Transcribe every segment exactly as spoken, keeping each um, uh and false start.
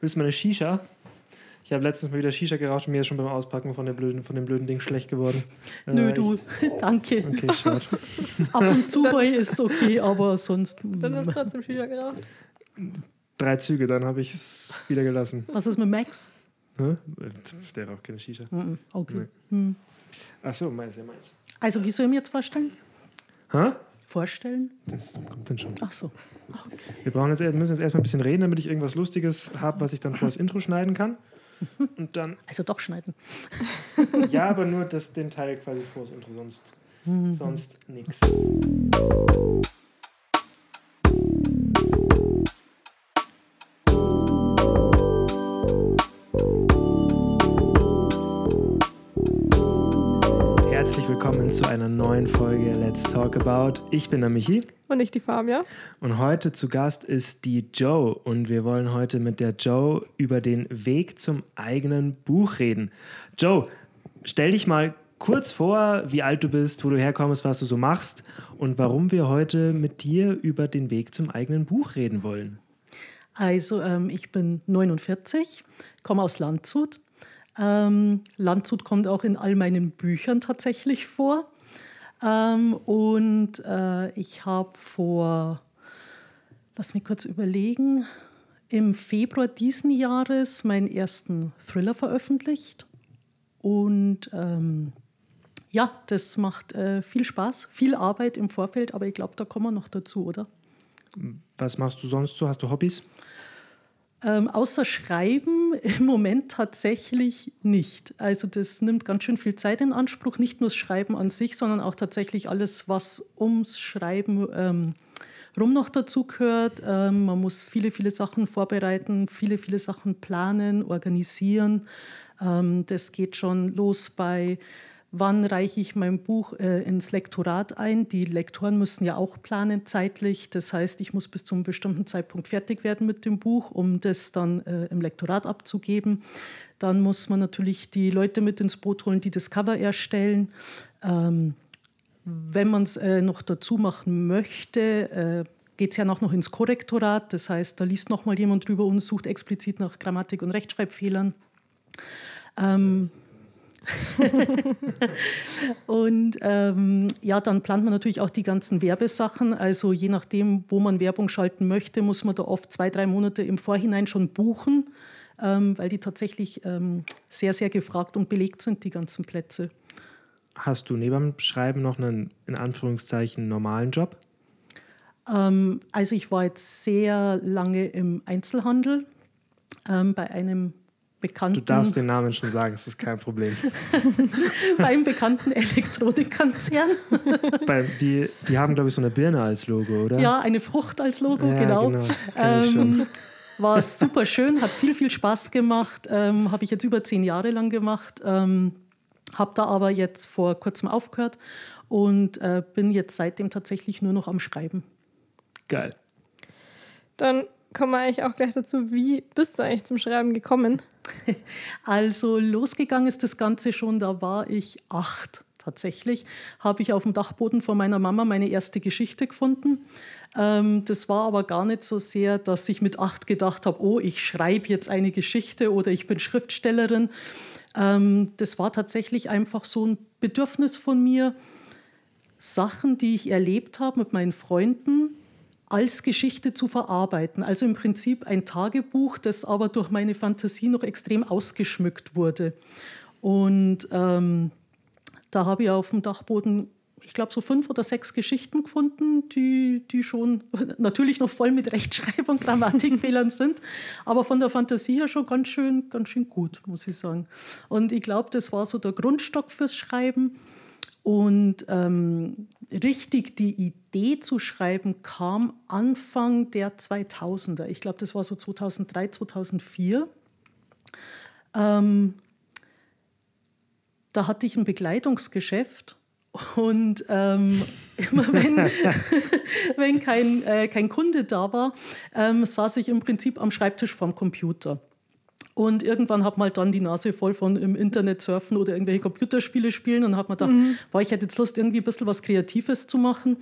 Willst du mal eine Shisha? Ich habe letztens mal wieder Shisha geraucht und mir ist schon beim Auspacken von, der blöden, von dem blöden Ding schlecht geworden. Nö, äh, du, ich, danke. Okay, schade. Ab und zu bei ist okay, aber sonst... Dann hast du trotzdem Shisha geraucht? Drei Züge, dann habe ich es wieder gelassen. Was ist mit Max? Hä? Der raucht keine Shisha. Mm-mm. Okay. Nee. Hm. Ach so, meins ja meins. Also, wie soll ich mir jetzt vorstellen? Hä? Vorstellen? Das kommt dann schon. Ach so. Okay. Wir brauchen jetzt, müssen jetzt erstmal ein bisschen reden, damit ich irgendwas Lustiges habe, was ich dann vor das Intro schneiden kann. Und dann, also doch schneiden. Ja, aber nur das, den Teil quasi vor das Intro, sonst, mhm. sonst nix. Herzlich willkommen zu einer neuen Folge Let's Talk About. Ich bin der Michi. Und ich die Fabia. Und heute zu Gast ist die Joe. Und wir wollen heute mit der Joe über den Weg zum eigenen Buch reden. Joe, stell dich mal kurz vor, wie alt du bist, wo du herkommst, was du so machst und warum wir heute mit dir über den Weg zum eigenen Buch reden wollen. Also, ähm, ich bin neunundvierzig, komme aus Landshut. Ähm, Landshut kommt auch in all meinen Büchern tatsächlich vor. Ähm, und äh, ich habe vor, lass mich kurz überlegen, im Februar diesen Jahres meinen ersten Thriller veröffentlicht. Und ähm, ja, das macht äh, viel Spaß, viel Arbeit im Vorfeld, aber ich glaube, da kommen wir noch dazu, oder? Was machst du sonst so? Hast du Hobbys? Ähm, außer Schreiben im Moment tatsächlich nicht. Also das nimmt ganz schön viel Zeit in Anspruch, nicht nur das Schreiben an sich, sondern auch tatsächlich alles, was ums Schreiben ähm, rum noch dazu gehört. Ähm, man muss viele, viele Sachen vorbereiten, viele, viele Sachen planen, organisieren. Ähm, das geht schon los bei, wann reiche ich mein Buch äh, ins Lektorat ein? Die Lektoren müssen ja auch planen zeitlich. Das heißt, ich muss bis zu einem bestimmten Zeitpunkt fertig werden mit dem Buch, um das dann äh, im Lektorat abzugeben. Dann muss man natürlich die Leute mit ins Boot holen, die das Cover erstellen. Ähm, wenn man es äh, noch dazu machen möchte, äh, geht es ja noch ins Korrektorat. Das heißt, da liest noch mal jemand drüber und sucht explizit nach Grammatik- und Rechtschreibfehlern. Ähm, und ähm, ja, dann plant man natürlich auch die ganzen Werbesachen. Also je nachdem, wo man Werbung schalten möchte, muss man da oft zwei, drei Monate im Vorhinein schon buchen, ähm, weil die tatsächlich ähm, sehr, sehr gefragt und belegt sind, die ganzen Plätze. Hast du neben dem Schreiben noch einen, in Anführungszeichen, normalen Job? Ähm, also ich war jetzt sehr lange im Einzelhandel ähm, bei einem Bekannten, du darfst den Namen schon sagen, es ist kein Problem. Beim bekannten Elektronikkonzern. Bei, die, die haben, glaube ich, so eine Birne als Logo, oder? Ja, eine Frucht als Logo, ja, genau. genau. Ähm, war super schön, hat viel, viel Spaß gemacht. Ähm, habe ich jetzt über zehn Jahre lang gemacht. Ähm, habe da aber jetzt vor kurzem aufgehört und äh, bin jetzt seitdem tatsächlich nur noch am Schreiben. Geil. Dann kommen wir eigentlich auch gleich dazu, wie bist du eigentlich zum Schreiben gekommen? Also losgegangen ist das Ganze schon, da war ich acht tatsächlich, habe ich auf dem Dachboden von meiner Mama meine erste Geschichte gefunden. Ähm, das war aber gar nicht so sehr, dass ich mit acht gedacht habe, oh, ich schreibe jetzt eine Geschichte oder ich bin Schriftstellerin. Ähm, das war tatsächlich einfach so ein Bedürfnis von mir, Sachen, die ich erlebt habe mit meinen Freunden, als Geschichte zu verarbeiten. Also im Prinzip ein Tagebuch, das aber durch meine Fantasie noch extrem ausgeschmückt wurde. Und ähm, da habe ich auf dem Dachboden, ich glaube, so fünf oder sechs Geschichten gefunden, die, die schon natürlich noch voll mit Rechtschreib- und Grammatikfehlern sind, aber von der Fantasie her schon ganz schön, ganz schön gut, muss ich sagen. Und ich glaube, das war so der Grundstock fürs Schreiben. Und ähm, richtig die Idee zu schreiben kam Anfang der zweitausender. Ich glaube, das war so zweitausenddrei, zweitausendvier. Ähm, da hatte ich ein Bekleidungsgeschäft. Und ähm, immer wenn, wenn kein, äh, kein Kunde da war, ähm, saß ich im Prinzip am Schreibtisch vorm Computer. Und irgendwann hat man halt dann die Nase voll von im Internet surfen oder irgendwelche Computerspiele spielen. Und hat man gedacht, mhm. boah, ich hätte jetzt Lust, irgendwie ein bisschen was Kreatives zu machen.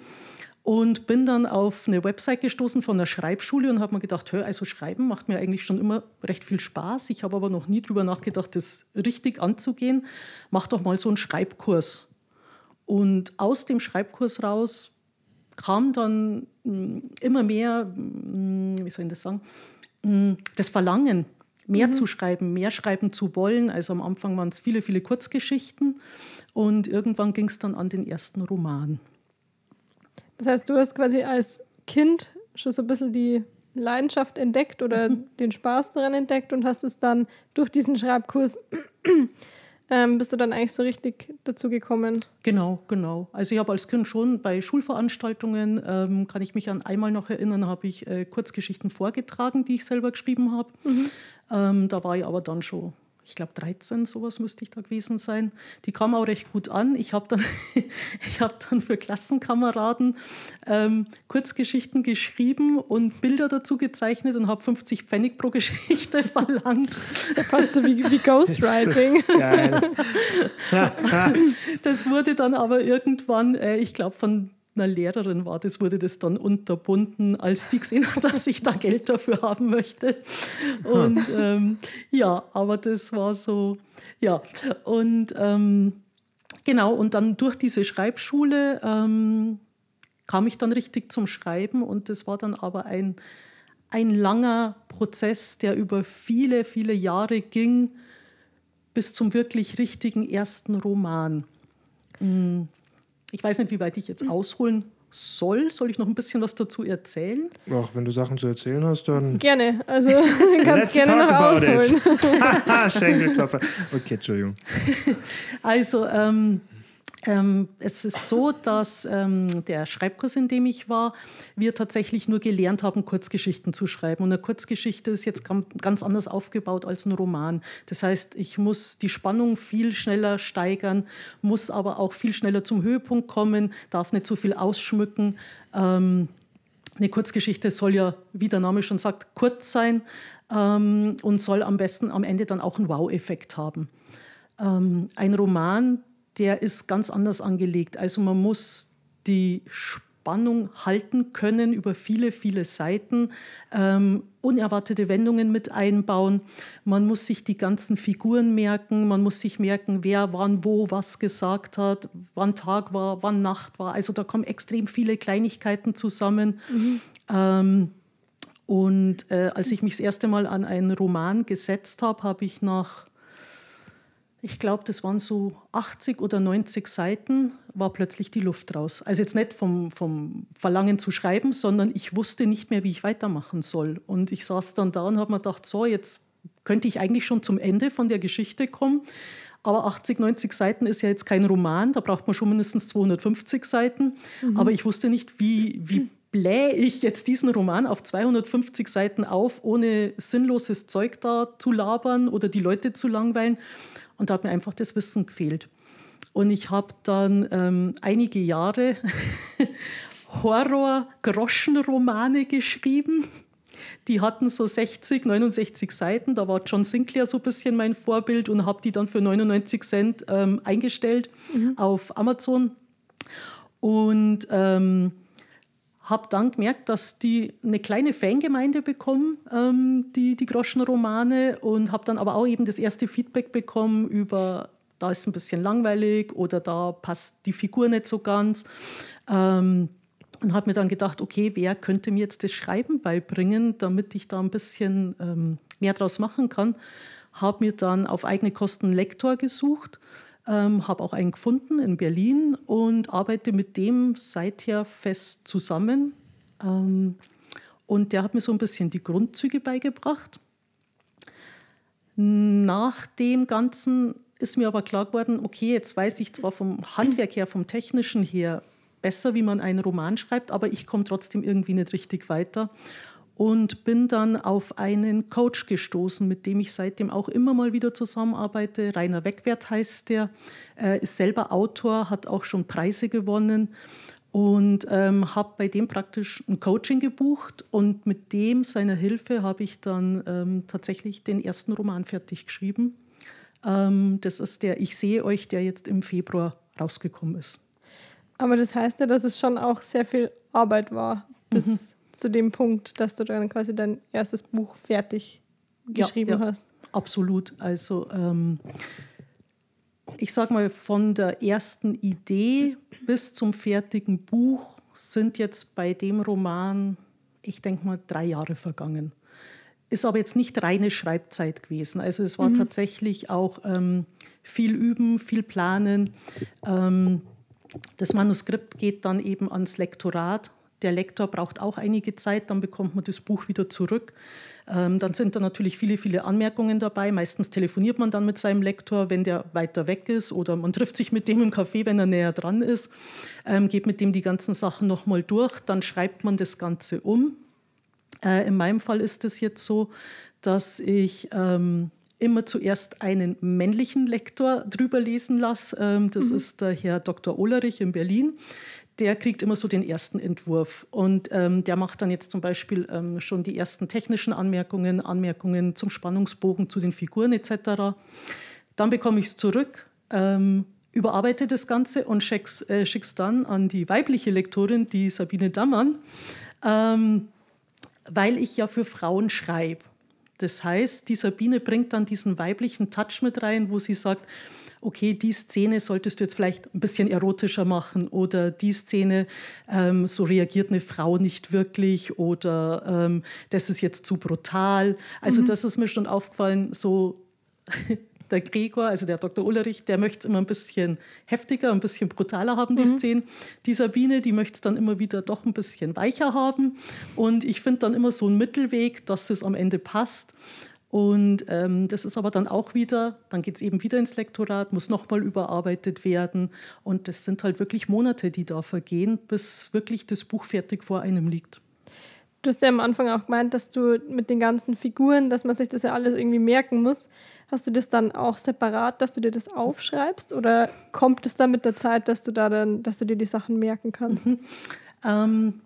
Und bin dann auf eine Website gestoßen von einer Schreibschule und habe mir gedacht, hör, also Schreiben macht mir eigentlich schon immer recht viel Spaß. Ich habe aber noch nie drüber nachgedacht, das richtig anzugehen. Mach doch mal so einen Schreibkurs. Und aus dem Schreibkurs raus kam dann immer mehr, wie soll ich das sagen, das Verlangen, mehr mhm. zu schreiben, mehr schreiben zu wollen. Also am Anfang waren es viele, viele Kurzgeschichten. Und irgendwann ging es dann an den ersten Roman. Das heißt, du hast quasi als Kind schon so ein bisschen die Leidenschaft entdeckt oder mhm. den Spaß daran entdeckt und hast es dann durch diesen Schreibkurs, ähm, bist du dann eigentlich so richtig dazu gekommen? Genau, genau. Also ich habe als Kind schon bei Schulveranstaltungen, ähm, kann ich mich an einmal noch erinnern, habe ich äh, Kurzgeschichten vorgetragen, die ich selber geschrieben habe. Mhm. Ähm, da war ich aber dann schon... Ich glaube, dreizehn, sowas müsste ich da gewesen sein. Die kam auch recht gut an. Ich habe dann, hab dann für Klassenkameraden ähm, Kurzgeschichten geschrieben und Bilder dazu gezeichnet und habe fünfzig Pfennig pro Geschichte verlangt. Das passt so wie, wie Ghostwriting. Ist das geil. Das wurde dann aber irgendwann, äh, ich glaube, von einer Lehrerin war das, wurde das dann unterbunden, als die gesehen hat, dass ich da Geld dafür haben möchte. Und ähm, ja, aber das war so, ja. Und ähm, genau, und dann durch diese Schreibschule ähm, kam ich dann richtig zum Schreiben und das war dann aber ein, ein langer Prozess, der über viele, viele Jahre ging, bis zum wirklich richtigen ersten Roman. Mhm. Ich weiß nicht, wie weit ich jetzt ausholen soll. Soll ich noch ein bisschen was dazu erzählen? Ach, wenn du Sachen zu erzählen hast, dann... Gerne, also ganz gerne noch ausholen. Haha, Schenkelklopfer. Okay, Entschuldigung. Also, ähm, ähm, es ist so, dass ähm, der Schreibkurs, in dem ich war, wir tatsächlich nur gelernt haben, Kurzgeschichten zu schreiben. Und eine Kurzgeschichte ist jetzt ganz anders aufgebaut als ein Roman. Das heißt, ich muss die Spannung viel schneller steigern, muss aber auch viel schneller zum Höhepunkt kommen, darf nicht so viel ausschmücken. Ähm, eine Kurzgeschichte soll ja, wie der Name schon sagt, kurz sein ähm, und soll am besten am Ende dann auch einen Wow-Effekt haben. Ähm, ein Roman, der ist ganz anders angelegt. Also man muss die Spannung halten können über viele, viele Seiten, ähm, unerwartete Wendungen mit einbauen. Man muss sich die ganzen Figuren merken. Man muss sich merken, wer wann wo was gesagt hat, wann Tag war, wann Nacht war. Also da kommen extrem viele Kleinigkeiten zusammen. Mhm. Ähm, und äh, als ich mich das erste Mal an einen Roman gesetzt habe, habe ich nach... Ich glaube, das waren so achtzig oder neunzig Seiten, war plötzlich die Luft raus. Also jetzt nicht vom, vom Verlangen zu schreiben, sondern ich wusste nicht mehr, wie ich weitermachen soll. Und ich saß dann da und habe mir gedacht, so, jetzt könnte ich eigentlich schon zum Ende von der Geschichte kommen. Aber achtzig, neunzig Seiten ist ja jetzt kein Roman, da braucht man schon mindestens zweihundertfünfzig Seiten. Mhm. Aber ich wusste nicht, wie, wie blähe ich jetzt diesen Roman auf zweihundertfünfzig Seiten auf, ohne sinnloses Zeug da zu labern oder die Leute zu langweilen. Und da hat mir einfach das Wissen gefehlt. Und ich habe dann ähm, einige Jahre Horror-Groschen-Romane geschrieben. Die hatten so sechzig, neunundsechzig Seiten. Da war John Sinclair so ein bisschen mein Vorbild und habe die dann für neunundneunzig Cent ähm, eingestellt mhm. auf Amazon. Und ähm, habe dann gemerkt, dass die eine kleine Fangemeinde bekommen, ähm, die, die Groschenromane, und habe dann aber auch eben das erste Feedback bekommen über, da ist ein bisschen langweilig oder da passt die Figur nicht so ganz. Ähm, und habe mir dann gedacht, okay, wer könnte mir jetzt das Schreiben beibringen, damit ich da ein bisschen ähm, mehr draus machen kann. Habe mir dann auf eigene Kosten einen Lektor gesucht. Ähm, habe auch einen gefunden in Berlin und arbeite mit dem seither fest zusammen. Ähm, und der hat mir so ein bisschen die Grundzüge beigebracht. Nach dem Ganzen ist mir aber klar geworden, okay, jetzt weiß ich zwar vom Handwerk her, vom Technischen her besser, wie man einen Roman schreibt, aber ich komme trotzdem irgendwie nicht richtig weiter. Und bin dann auf einen Coach gestoßen, mit dem ich seitdem auch immer mal wieder zusammenarbeite. Rainer Wekwerth heißt der, äh, ist selber Autor, hat auch schon Preise gewonnen. Und ähm, habe bei dem praktisch ein Coaching gebucht. Und mit dem, seiner Hilfe, habe ich dann ähm, tatsächlich den ersten Roman fertig geschrieben. Ähm, das ist der Ich sehe euch, der jetzt im Februar rausgekommen ist. Aber das heißt ja, dass es schon auch sehr viel Arbeit war, bis mhm. zu dem Punkt, dass du dann quasi dein erstes Buch fertig geschrieben ja, ja. hast. Absolut. Also ähm, ich sag mal, von der ersten Idee bis zum fertigen Buch sind jetzt bei dem Roman, ich denke mal, drei Jahre vergangen. Ist aber jetzt nicht reine Schreibzeit gewesen. Also es war mhm. tatsächlich auch ähm, viel üben, viel planen. Ähm, das Manuskript geht dann eben ans Lektorat. Der Lektor braucht auch einige Zeit, dann bekommt man das Buch wieder zurück. Ähm, dann sind da natürlich viele, viele Anmerkungen dabei. Meistens telefoniert man dann mit seinem Lektor, wenn der weiter weg ist, oder man trifft sich mit dem im Café, wenn er näher dran ist, ähm, geht mit dem die ganzen Sachen nochmal durch, dann schreibt man das Ganze um. Äh, in meinem Fall ist es jetzt so, dass ich ähm, immer zuerst einen männlichen Lektor drüber lesen lasse. Ähm, das mhm. ist der Herr Doktor Ohlerich in Berlin. Der kriegt immer so den ersten Entwurf. Und ähm, der macht dann jetzt zum Beispiel ähm, schon die ersten technischen Anmerkungen, Anmerkungen zum Spannungsbogen, zu den Figuren et cetera. Dann bekomme ich es zurück, ähm, überarbeite das Ganze und schick's, äh, schick's dann an die weibliche Lektorin, die Sabine Dammann, ähm, weil ich ja für Frauen schreibe. Das heißt, die Sabine bringt dann diesen weiblichen Touch mit rein, wo sie sagt, okay, die Szene solltest du jetzt vielleicht ein bisschen erotischer machen, oder die Szene, ähm, so reagiert eine Frau nicht wirklich, oder ähm, das ist jetzt zu brutal. Also mhm. das ist mir schon aufgefallen, so der Gregor, also der Doktor Ohlerich, der möchte es immer ein bisschen heftiger, ein bisschen brutaler haben, die mhm. Szenen. Die Sabine, die möchte es dann immer wieder doch ein bisschen weicher haben. Und ich finde dann immer so einen Mittelweg, dass es am Ende passt. Und ähm, das ist aber dann auch wieder, dann geht es eben wieder ins Lektorat, muss nochmal überarbeitet werden. Und das sind halt wirklich Monate, die da vergehen, bis wirklich das Buch fertig vor einem liegt. Du hast ja am Anfang auch gemeint, dass du mit den ganzen Figuren, dass man sich das ja alles irgendwie merken muss. Hast du das dann auch separat, dass du dir das aufschreibst? Oder kommt es dann mit der Zeit, dass du da dann, dass du dir die Sachen merken kannst? Mhm. Ähm,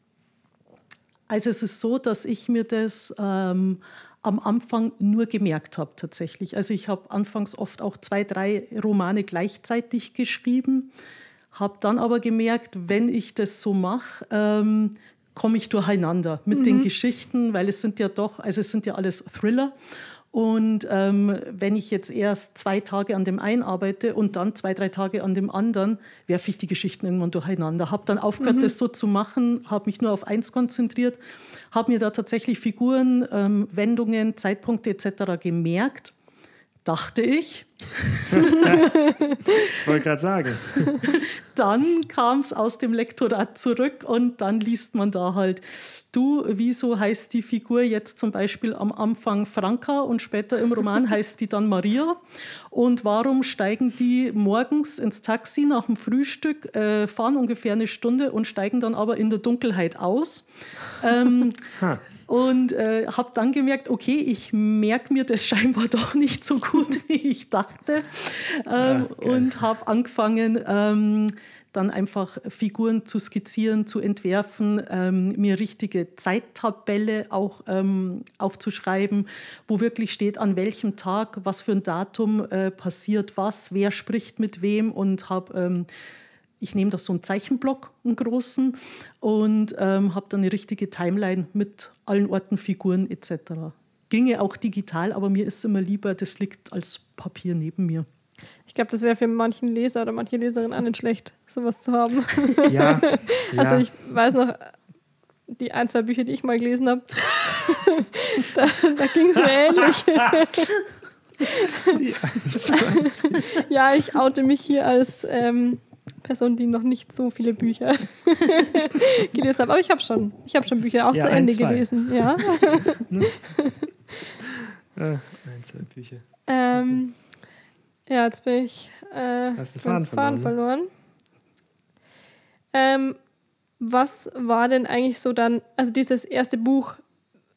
also es ist so, dass ich mir das ähm, am Anfang nur gemerkt habe tatsächlich. Also ich habe anfangs oft auch zwei, drei Romane gleichzeitig geschrieben, habe dann aber gemerkt, wenn ich das so mache, ähm, komme ich durcheinander mit mhm. den Geschichten, weil es sind ja doch, also es sind ja alles Thriller. Und ähm, wenn ich jetzt erst zwei Tage an dem einen arbeite und dann zwei, drei Tage an dem anderen, werfe ich die Geschichten irgendwann durcheinander. Habe dann aufgehört, mhm. das so zu machen, habe mich nur auf eins konzentriert, habe mir da tatsächlich Figuren, ähm, Wendungen, Zeitpunkte et cetera gemerkt, dachte ich. Wollte gerade sagen. Dann kam es aus dem Lektorat zurück und dann liest man da halt, du, wieso heißt die Figur jetzt zum Beispiel am Anfang Franka und später im Roman heißt die dann Maria, und warum steigen die morgens ins Taxi nach dem Frühstück, äh, fahren ungefähr eine Stunde und steigen dann aber in der Dunkelheit aus. Ähm, ha. Und äh, habe dann gemerkt, okay, ich merke mir das scheinbar doch nicht so gut, wie ich dachte. Ähm, ja, und habe angefangen, ähm, dann einfach Figuren zu skizzieren, zu entwerfen, ähm, mir richtige Zeittabelle auch ähm, aufzuschreiben, wo wirklich steht, an welchem Tag, was für ein Datum äh, passiert was, wer spricht mit wem, und habe... Ähm, Ich nehme doch so einen Zeichenblock, einen großen, und ähm, habe dann eine richtige Timeline mit allen Orten, Figuren et cetera. Ginge auch digital, aber mir ist immer lieber, das liegt als Papier neben mir. Ich glaube, das wäre für manchen Leser oder manche Leserin auch nicht schlecht, sowas zu haben. Ja. Also ich weiß noch, die ein, zwei Bücher, die ich mal gelesen habe, da, da ging es mir ähnlich. Die ein, zwei. Ja, ich oute mich hier als... Ähm, Person, die noch nicht so viele Bücher gelesen hat. Aber ich habe schon, ich habe schon Bücher auch ja, zu Ende ein, gelesen. Ja. äh, ein, zwei Bücher. Ähm, ja, jetzt bin ich äh, Hast den Faden, Faden verloren. verloren. Ähm, was war denn eigentlich so dann, also dieses erste Buch,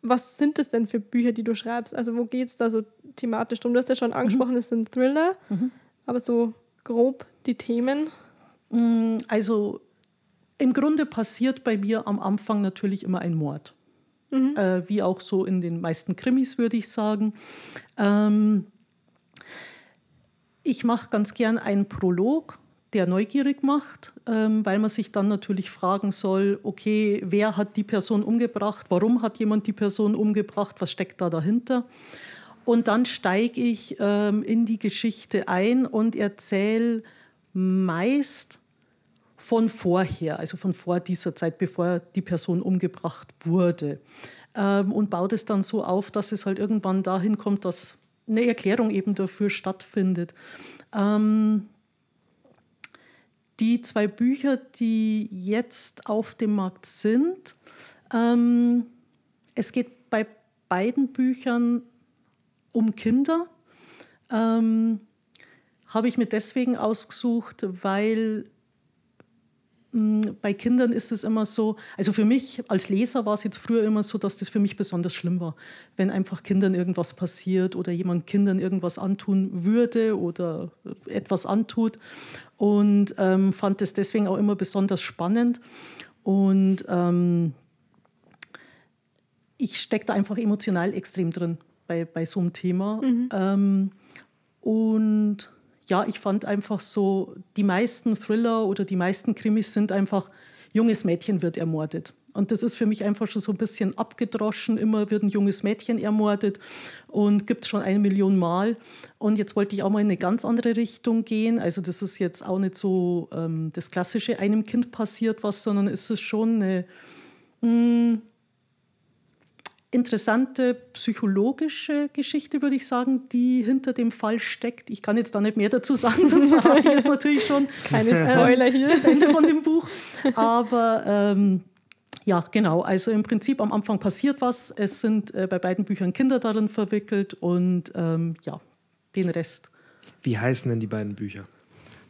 was sind das denn für Bücher, die du schreibst? Also wo geht es da so thematisch drum? Du hast ja schon angesprochen, es mhm. sind Thriller, mhm. aber so grob die Themen... Also im Grunde passiert bei mir am Anfang natürlich immer ein Mord. Mhm. Äh, wie auch so in den meisten Krimis, würde ich sagen. Ähm, ich mache ganz gern einen Prolog. der neugierig macht, ähm, weil man sich dann natürlich fragen soll, okay, wer hat die Person umgebracht, warum hat jemand die Person umgebracht, was steckt da dahinter? Und dann steige ich ähm, in die Geschichte ein und erzähle meist von vorher, also von vor dieser Zeit, bevor die Person umgebracht wurde. Ähm, und baut es dann so auf, dass es halt irgendwann dahin kommt, dass eine Erklärung eben dafür stattfindet. Ähm, die zwei Bücher, die jetzt auf dem Markt sind, ähm, es geht bei beiden Büchern um Kinder. Ähm, habe ich mir deswegen ausgesucht, weil mh, bei Kindern ist es immer so, also für mich als Leser war es jetzt früher immer so, dass das für mich besonders schlimm war, wenn einfach Kindern irgendwas passiert oder jemand Kindern irgendwas antun würde oder etwas antut, und ähm, fand es deswegen auch immer besonders spannend, und ähm, ich stecke da einfach emotional extrem drin. Bei, bei so einem Thema. Mhm. Ähm, und ja, ich fand einfach so, die meisten Thriller oder die meisten Krimis sind einfach, junges Mädchen wird ermordet. Und das ist für mich einfach schon so ein bisschen abgedroschen. Immer wird ein junges Mädchen ermordet und gibt es schon eine Million Mal. Und jetzt wollte ich auch mal in eine ganz andere Richtung gehen. Also das ist jetzt auch nicht so ähm, das Klassische, einem Kind passiert was, sondern es ist schon eine... Mh, interessante psychologische Geschichte, würde ich sagen, die hinter dem Fall steckt. Ich kann jetzt da nicht mehr dazu sagen, sonst verrate ich jetzt natürlich schon keine Spoiler hier. Das Ende von dem Buch. Aber ähm, ja, genau. Also im Prinzip am Anfang passiert was. Es sind äh, bei beiden Büchern Kinder darin verwickelt, und ähm, ja, den Rest. Wie heißen denn die beiden Bücher?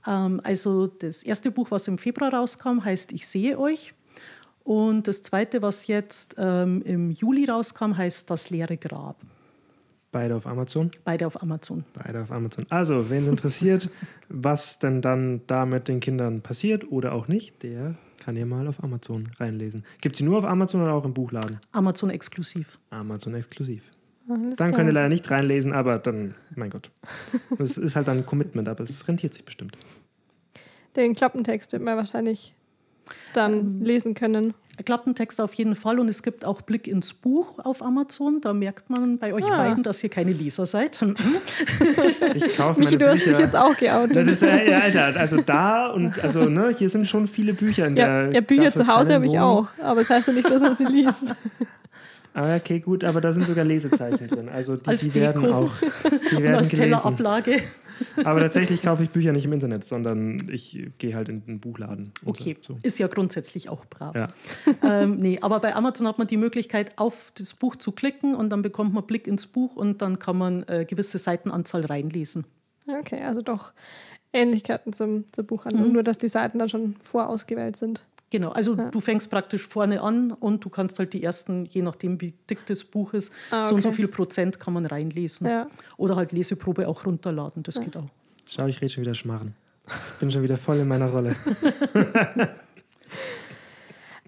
Ähm, also das erste Buch, was im Februar rauskam, heißt Ich sehe euch. Und das zweite, was jetzt ähm, im Juli rauskam, heißt Das leere Grab. Beide auf Amazon? Beide auf Amazon. Beide auf Amazon. Also, wen es interessiert, was denn dann da mit den Kindern passiert oder auch nicht, der kann hier mal auf Amazon reinlesen. Gibt es die nur auf Amazon oder auch im Buchladen? Amazon exklusiv. Amazon exklusiv. Alles dann klar. Könnt ihr leider nicht reinlesen, aber dann, mein Gott. Das ist halt dann ein Commitment, aber es rentiert sich bestimmt. Den Klappentext wird man wahrscheinlich... dann lesen können. Klappentext auf jeden Fall, und es gibt auch Blick ins Buch auf Amazon. Da merkt man bei euch ah. beiden, dass ihr keine Leser seid. Ich kaufe meine Michi, du Bücher. Hast dich jetzt auch geoutet. Das ist, ja, Alter, also da und also ne, hier sind schon viele Bücher in ja, der. Ja, Bücher zu Hause habe ich auch, aber das heißt ja nicht, dass man sie liest. Ah, okay, gut, aber da sind sogar Lesezeichen drin. Also die, als die werden auch, die werden und als gelesen. Tellerablage. Aber tatsächlich kaufe ich Bücher nicht im Internet, sondern ich gehe halt in den Buchladen. Okay, so. Ist ja grundsätzlich auch brav. Ja. Ähm, nee, aber bei Amazon hat man die Möglichkeit, auf das Buch zu klicken, und dann bekommt man Blick ins Buch, und dann kann man äh, gewisse Seitenanzahl reinlesen. Okay, also doch Ähnlichkeiten zum, zur Buchhandlung, mhm. nur dass die Seiten dann schon vorausgewählt sind. Genau, also ja. Du fängst praktisch vorne an, und du kannst halt die ersten, je nachdem wie dick das Buch ist, ah, okay. so und so viel Prozent kann man reinlesen. Ja. Oder halt Leseprobe auch runterladen, das ja. geht auch. Schau, ich rede schon wieder Schmarren. Ich bin schon wieder voll in meiner Rolle.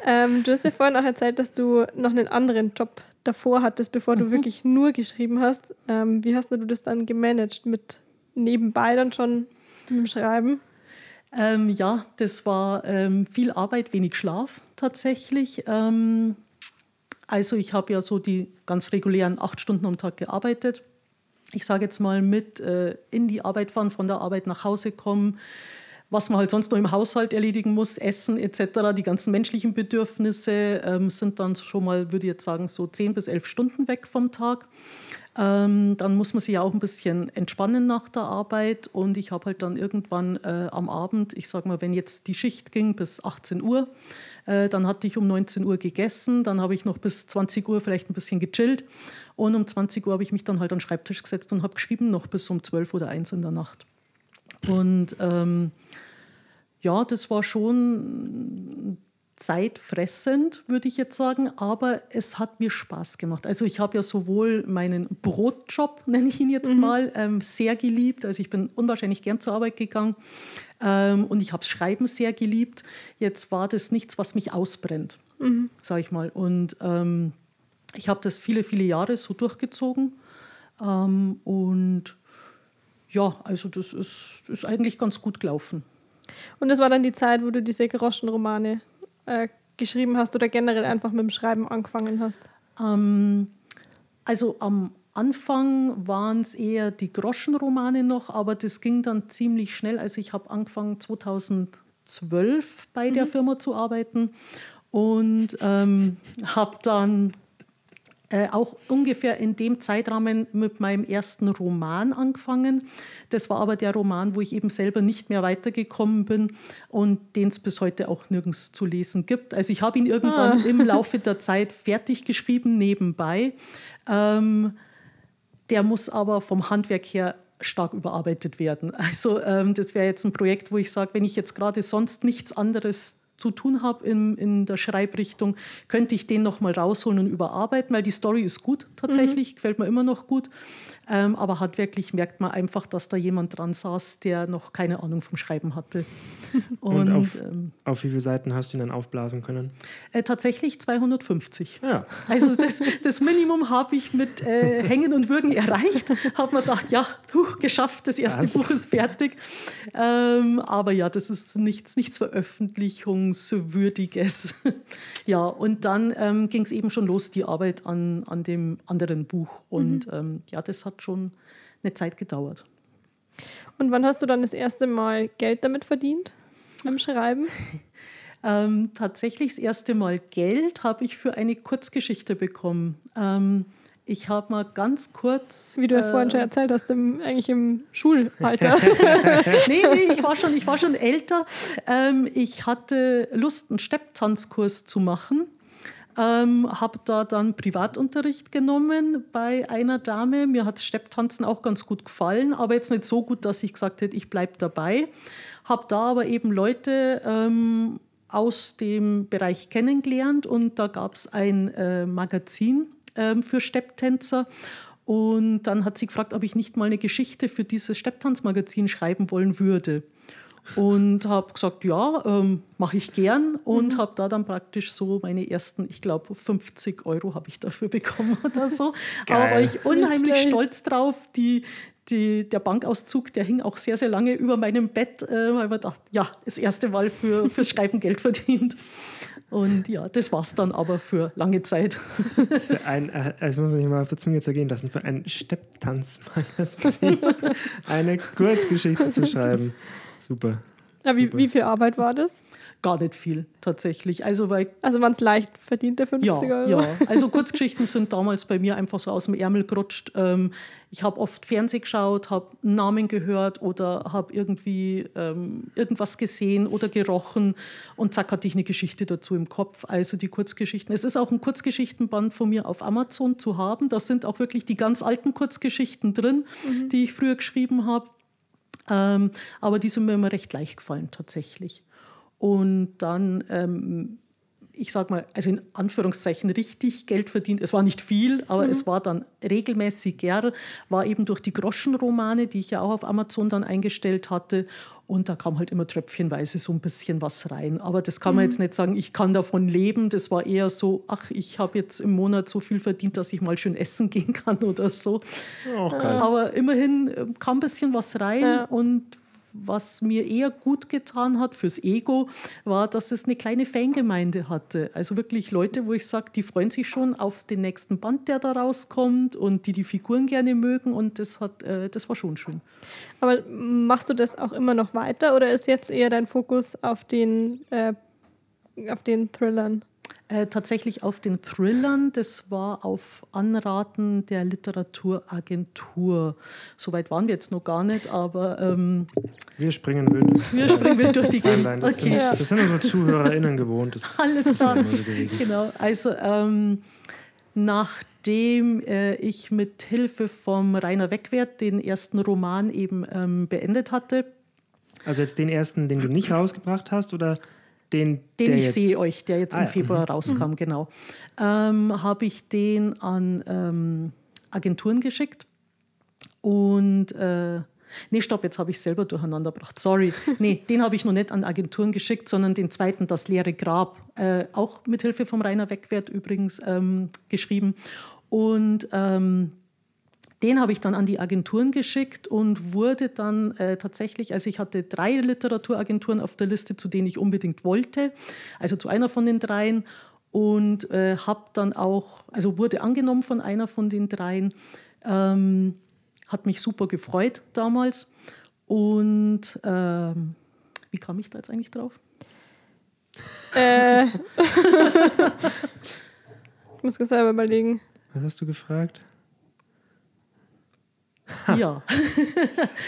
ähm, du hast ja vorhin auch erzählt, dass du noch einen anderen Job davor hattest, bevor du mhm. wirklich nur geschrieben hast. Ähm, wie hast du das dann gemanagt? Mit nebenbei dann schon mit dem Schreiben? Ähm, ja, das war ähm, viel Arbeit, wenig Schlaf tatsächlich. Ähm, also ich habe ja so die ganz regulären acht Stunden am Tag gearbeitet. Ich sage jetzt mal mit äh, in die Arbeit fahren, von der Arbeit nach Hause kommen, was man halt sonst noch im Haushalt erledigen muss, Essen et cetera. Die ganzen menschlichen Bedürfnisse ähm, sind dann schon mal, würde ich jetzt sagen, so zehn bis elf Stunden weg vom Tag. Ähm, dann muss man sich ja auch ein bisschen entspannen nach der Arbeit, und ich habe halt dann irgendwann äh, am Abend, ich sage mal, wenn jetzt die Schicht ging bis achtzehn Uhr, äh, dann hatte ich um neunzehn Uhr gegessen, dann habe ich noch bis zwanzig Uhr vielleicht ein bisschen gechillt, und um zwanzig Uhr habe ich mich dann halt an den Schreibtisch gesetzt und habe geschrieben, noch bis um zwölf oder eins in der Nacht. Und ähm, ja, das war schon... zeitfressend, würde ich jetzt sagen, aber es hat mir Spaß gemacht. Also ich habe ja sowohl meinen Brotjob, nenne ich ihn jetzt mhm. mal, ähm, sehr geliebt. Also ich bin unwahrscheinlich gern zur Arbeit gegangen ähm, und ich habe das Schreiben sehr geliebt. Jetzt war das nichts, was mich ausbrennt, mhm. sage ich mal. Und ähm, ich habe das viele, viele Jahre so durchgezogen ähm, und ja, also das ist, ist eigentlich ganz gut gelaufen. Und das war dann die Zeit, wo du diese Groschenromane äh, geschrieben hast oder generell einfach mit dem Schreiben angefangen hast? Ähm, also am Anfang waren es eher die Groschenromane noch, aber das ging dann ziemlich schnell. Also ich habe angefangen zweitausendzwölf bei mhm. der Firma zu arbeiten und ähm, habe dann Äh, auch ungefähr in dem Zeitrahmen mit meinem ersten Roman angefangen. Das war aber der Roman, wo ich eben selber nicht mehr weitergekommen bin und den es bis heute auch nirgends zu lesen gibt. Also ich habe ihn irgendwann ah. im Laufe der Zeit fertig geschrieben, nebenbei. Ähm, der muss aber vom Handwerk her stark überarbeitet werden. Also ähm, das wäre jetzt ein Projekt, wo ich sage, wenn ich jetzt gerade sonst nichts anderes zu tun habe in, in der Schreibrichtung, könnte ich den nochmal rausholen und überarbeiten, weil die Story ist gut tatsächlich, mhm. gefällt mir immer noch gut. Ähm, aber handwerklich merkt man einfach, dass da jemand dran saß, der noch keine Ahnung vom Schreiben hatte. Und, und auf, ähm, auf wie viele Seiten hast du ihn dann aufblasen können? Äh, tatsächlich zweihundertfünfzig. Ja. Also das, das Minimum habe ich mit äh, Hängen und Würgen erreicht. Habe mir gedacht, ja, puh, geschafft, das erste das. Buch ist fertig. Ähm, aber ja, das ist nichts, nichts Veröffentlichung Würdiges. Ja, und dann ähm, ging es eben schon los, die Arbeit an, an dem anderen Buch. Und mhm. ähm, ja, das hat schon eine Zeit gedauert. Und wann hast du dann das erste Mal Geld damit verdient, beim Schreiben? ähm, tatsächlich das erste Mal Geld habe ich für eine Kurzgeschichte bekommen. Ähm, Ich habe mal ganz kurz... Wie du ja vorhin äh, schon erzählt hast, im, eigentlich im Schulalter. nee, nee, ich war schon, ich war schon älter. Ähm, ich hatte Lust, einen Stepptanzkurs zu machen. Ähm, habe da dann Privatunterricht genommen bei einer Dame. Mir hat Stepptanzen auch ganz gut gefallen, aber jetzt nicht so gut, dass ich gesagt hätte, ich bleibe dabei. Habe da aber eben Leute... Ähm, aus dem Bereich kennengelernt und da gab es ein äh, Magazin ähm, für Stepptänzer und dann hat sie gefragt, ob ich nicht mal eine Geschichte für dieses Stepptanzmagazin schreiben wollen würde und habe gesagt, ja, ähm, mache ich gern und mhm. habe da dann praktisch so meine ersten, ich glaube, fünfzig Euro habe ich dafür bekommen oder so. Geil. Aber war ich unheimlich stolz drauf, die Die, der Bankauszug, der hing auch sehr, sehr lange über meinem Bett, äh, weil man dachte, ja, das erste Mal für, fürs Schreiben Geld verdient. Und ja, das war es dann aber für lange Zeit. Für ein, also muss man sich mal auf der Zunge zergehen lassen, für ein Stepptanzmagazin eine Kurzgeschichte zu schreiben. Super. Ja, wie, wie viel Arbeit war das? Gar nicht viel, tatsächlich. Also, weil also waren es leicht verdiente fünfzig Euro? Ja, ja, also Kurzgeschichten sind damals bei mir einfach so aus dem Ärmel gerutscht. Ähm, ich habe oft Fernsehen geschaut, habe einen Namen gehört oder habe irgendwie ähm, irgendwas gesehen oder gerochen und zack, hatte ich eine Geschichte dazu im Kopf. Also die Kurzgeschichten. Es ist auch ein Kurzgeschichtenband von mir auf Amazon zu haben. Da sind auch wirklich die ganz alten Kurzgeschichten drin, mhm. die ich früher geschrieben habe. Ähm, aber die sind mir immer recht leicht gefallen tatsächlich. Und dann, ähm, ich sag mal, also in Anführungszeichen richtig Geld verdient. Es war nicht viel, aber mhm. es war dann regelmäßiger, war eben durch die Groschenromane, die ich ja auch auf Amazon dann eingestellt hatte. Und da kam halt immer tröpfchenweise so ein bisschen was rein. Aber das kann man mhm. jetzt nicht sagen, ich kann davon leben. Das war eher so, ach, ich habe jetzt im Monat so viel verdient, dass ich mal schön essen gehen kann oder so. Auch geil. Aber immerhin kam ein bisschen was rein. Ja. Und was mir eher gut getan hat fürs Ego, war, dass es eine kleine Fangemeinde hatte. Also wirklich Leute, wo ich sage, die freuen sich schon auf den nächsten Band, der da rauskommt und die die Figuren gerne mögen und das, hat, äh, das war schon schön. Aber machst du das auch immer noch weiter oder ist jetzt eher dein Fokus auf den, äh, auf den Thrillern? Äh, tatsächlich auf den Thrillern, das war auf Anraten der Literaturagentur. Soweit waren wir jetzt noch gar nicht, aber... Ähm, wir springen wild. Wir springen wild durch die Gegend. Nein, nein, das, okay. sind, ja. das sind unsere ZuhörerInnen gewohnt. Das Alles ist klar. So genau, also ähm, nachdem äh, ich mit Hilfe vom Rainer Wekwerth den ersten Roman eben ähm, beendet hatte. Also jetzt den ersten, den du nicht rausgebracht hast, oder... Den, den ich jetzt. Sehe euch, der jetzt ah, im Februar ja. rauskam, mhm. genau. Ähm, habe ich den an ähm, Agenturen geschickt und äh, nee, stopp, jetzt habe ich es selber durcheinander gebracht, sorry. Nee, den habe ich noch nicht an Agenturen geschickt, sondern den zweiten, Das leere Grab, äh, auch mit Hilfe vom Rainer Wekwerth übrigens ähm, geschrieben und ähm, den habe ich dann an die Agenturen geschickt und wurde dann äh, tatsächlich, also ich hatte drei Literaturagenturen auf der Liste, zu denen ich unbedingt wollte, also zu einer von den dreien, und äh, habe dann auch, also wurde angenommen von einer von den dreien, ähm, hat mich super gefreut damals. Und ähm, wie kam ich da jetzt eigentlich drauf? Äh. Ich muss das selber überlegen. Was hast du gefragt? Ha. Ja.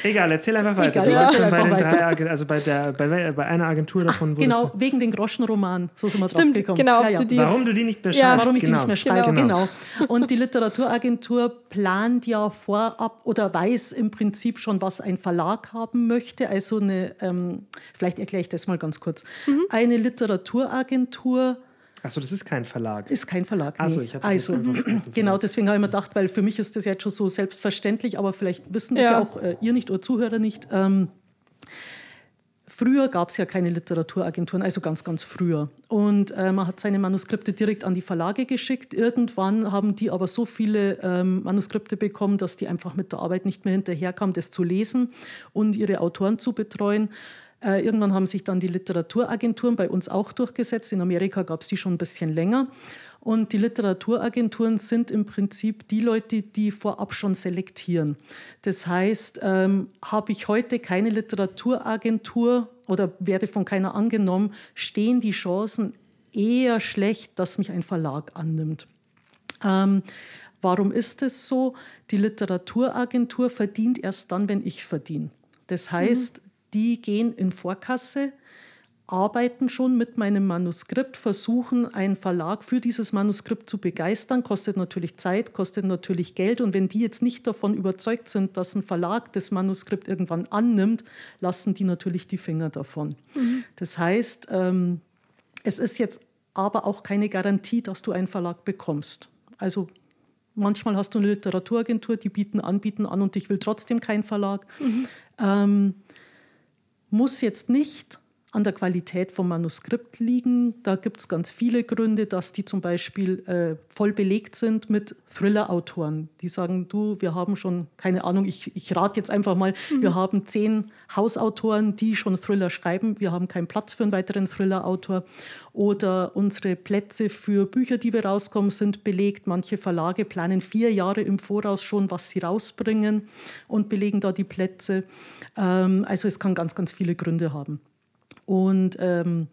Egal, erzähl einfach weiter. Egal, du warst ja, dann bei, den drei, also bei, der, bei, bei einer Agentur davon. Ach, genau, du wegen den Groschenromanen. So sind wir drauf gekommen. Genau, ja, ja. Du warum du die nicht mehr schreibst. Ja, warum ich genau. die nicht mehr schreibe, genau. genau. Und die Literaturagentur plant ja vorab oder weiß im Prinzip schon, was ein Verlag haben möchte. Also eine, ähm, vielleicht erkläre ich das mal ganz kurz. Mhm. Eine Literaturagentur... Achso, das ist kein Verlag. Ist kein Verlag, nee. Achso, ich habe das also, jetzt einfach... Genau, deswegen habe ich mir gedacht, weil für mich ist das jetzt schon so selbstverständlich, aber vielleicht wissen das ja, ja auch äh, ihr nicht oder Zuhörer nicht. Ähm, früher gab es ja keine Literaturagenturen, also ganz, ganz früher. Und äh, man hat seine Manuskripte direkt an die Verlage geschickt. Irgendwann haben die aber so viele ähm, Manuskripte bekommen, dass die einfach mit der Arbeit nicht mehr hinterherkamen, das zu lesen und ihre Autoren zu betreuen. Äh, irgendwann haben sich dann die Literaturagenturen bei uns auch durchgesetzt. In Amerika gab es die schon ein bisschen länger. Und die Literaturagenturen sind im Prinzip die Leute, die vorab schon selektieren. Das heißt, ähm, habe ich heute keine Literaturagentur oder werde von keiner angenommen, stehen die Chancen eher schlecht, dass mich ein Verlag annimmt. Ähm, warum ist es so? Die Literaturagentur verdient erst dann, wenn ich verdiene. Das heißt... Mhm. Die gehen in Vorkasse, arbeiten schon mit meinem Manuskript, versuchen, einen Verlag für dieses Manuskript zu begeistern. Kostet natürlich Zeit, kostet natürlich Geld. Und wenn die jetzt nicht davon überzeugt sind, dass ein Verlag das Manuskript irgendwann annimmt, lassen die natürlich die Finger davon. Mhm. Das heißt, ähm, es ist jetzt aber auch keine Garantie, dass du einen Verlag bekommst. Also manchmal hast du eine Literaturagentur, die bieten an, bieten an und ich will trotzdem keinen Verlag. Mhm. Ähm, Muss jetzt nicht an der Qualität vom Manuskript liegen. Da gibt es ganz viele Gründe, dass die zum Beispiel äh, voll belegt sind mit Thriller-Autoren. Die sagen, du, wir haben schon, keine Ahnung, ich, ich rate jetzt einfach mal, mhm. wir haben zehn Hausautoren, die schon Thriller schreiben. Wir haben keinen Platz für einen weiteren Thriller-Autor. Oder unsere Plätze für Bücher, die wir rauskommen, sind belegt. Manche Verlage planen vier Jahre im Voraus schon, was sie rausbringen und belegen da die Plätze. Ähm, also es kann ganz, ganz viele Gründe haben. Und ähm,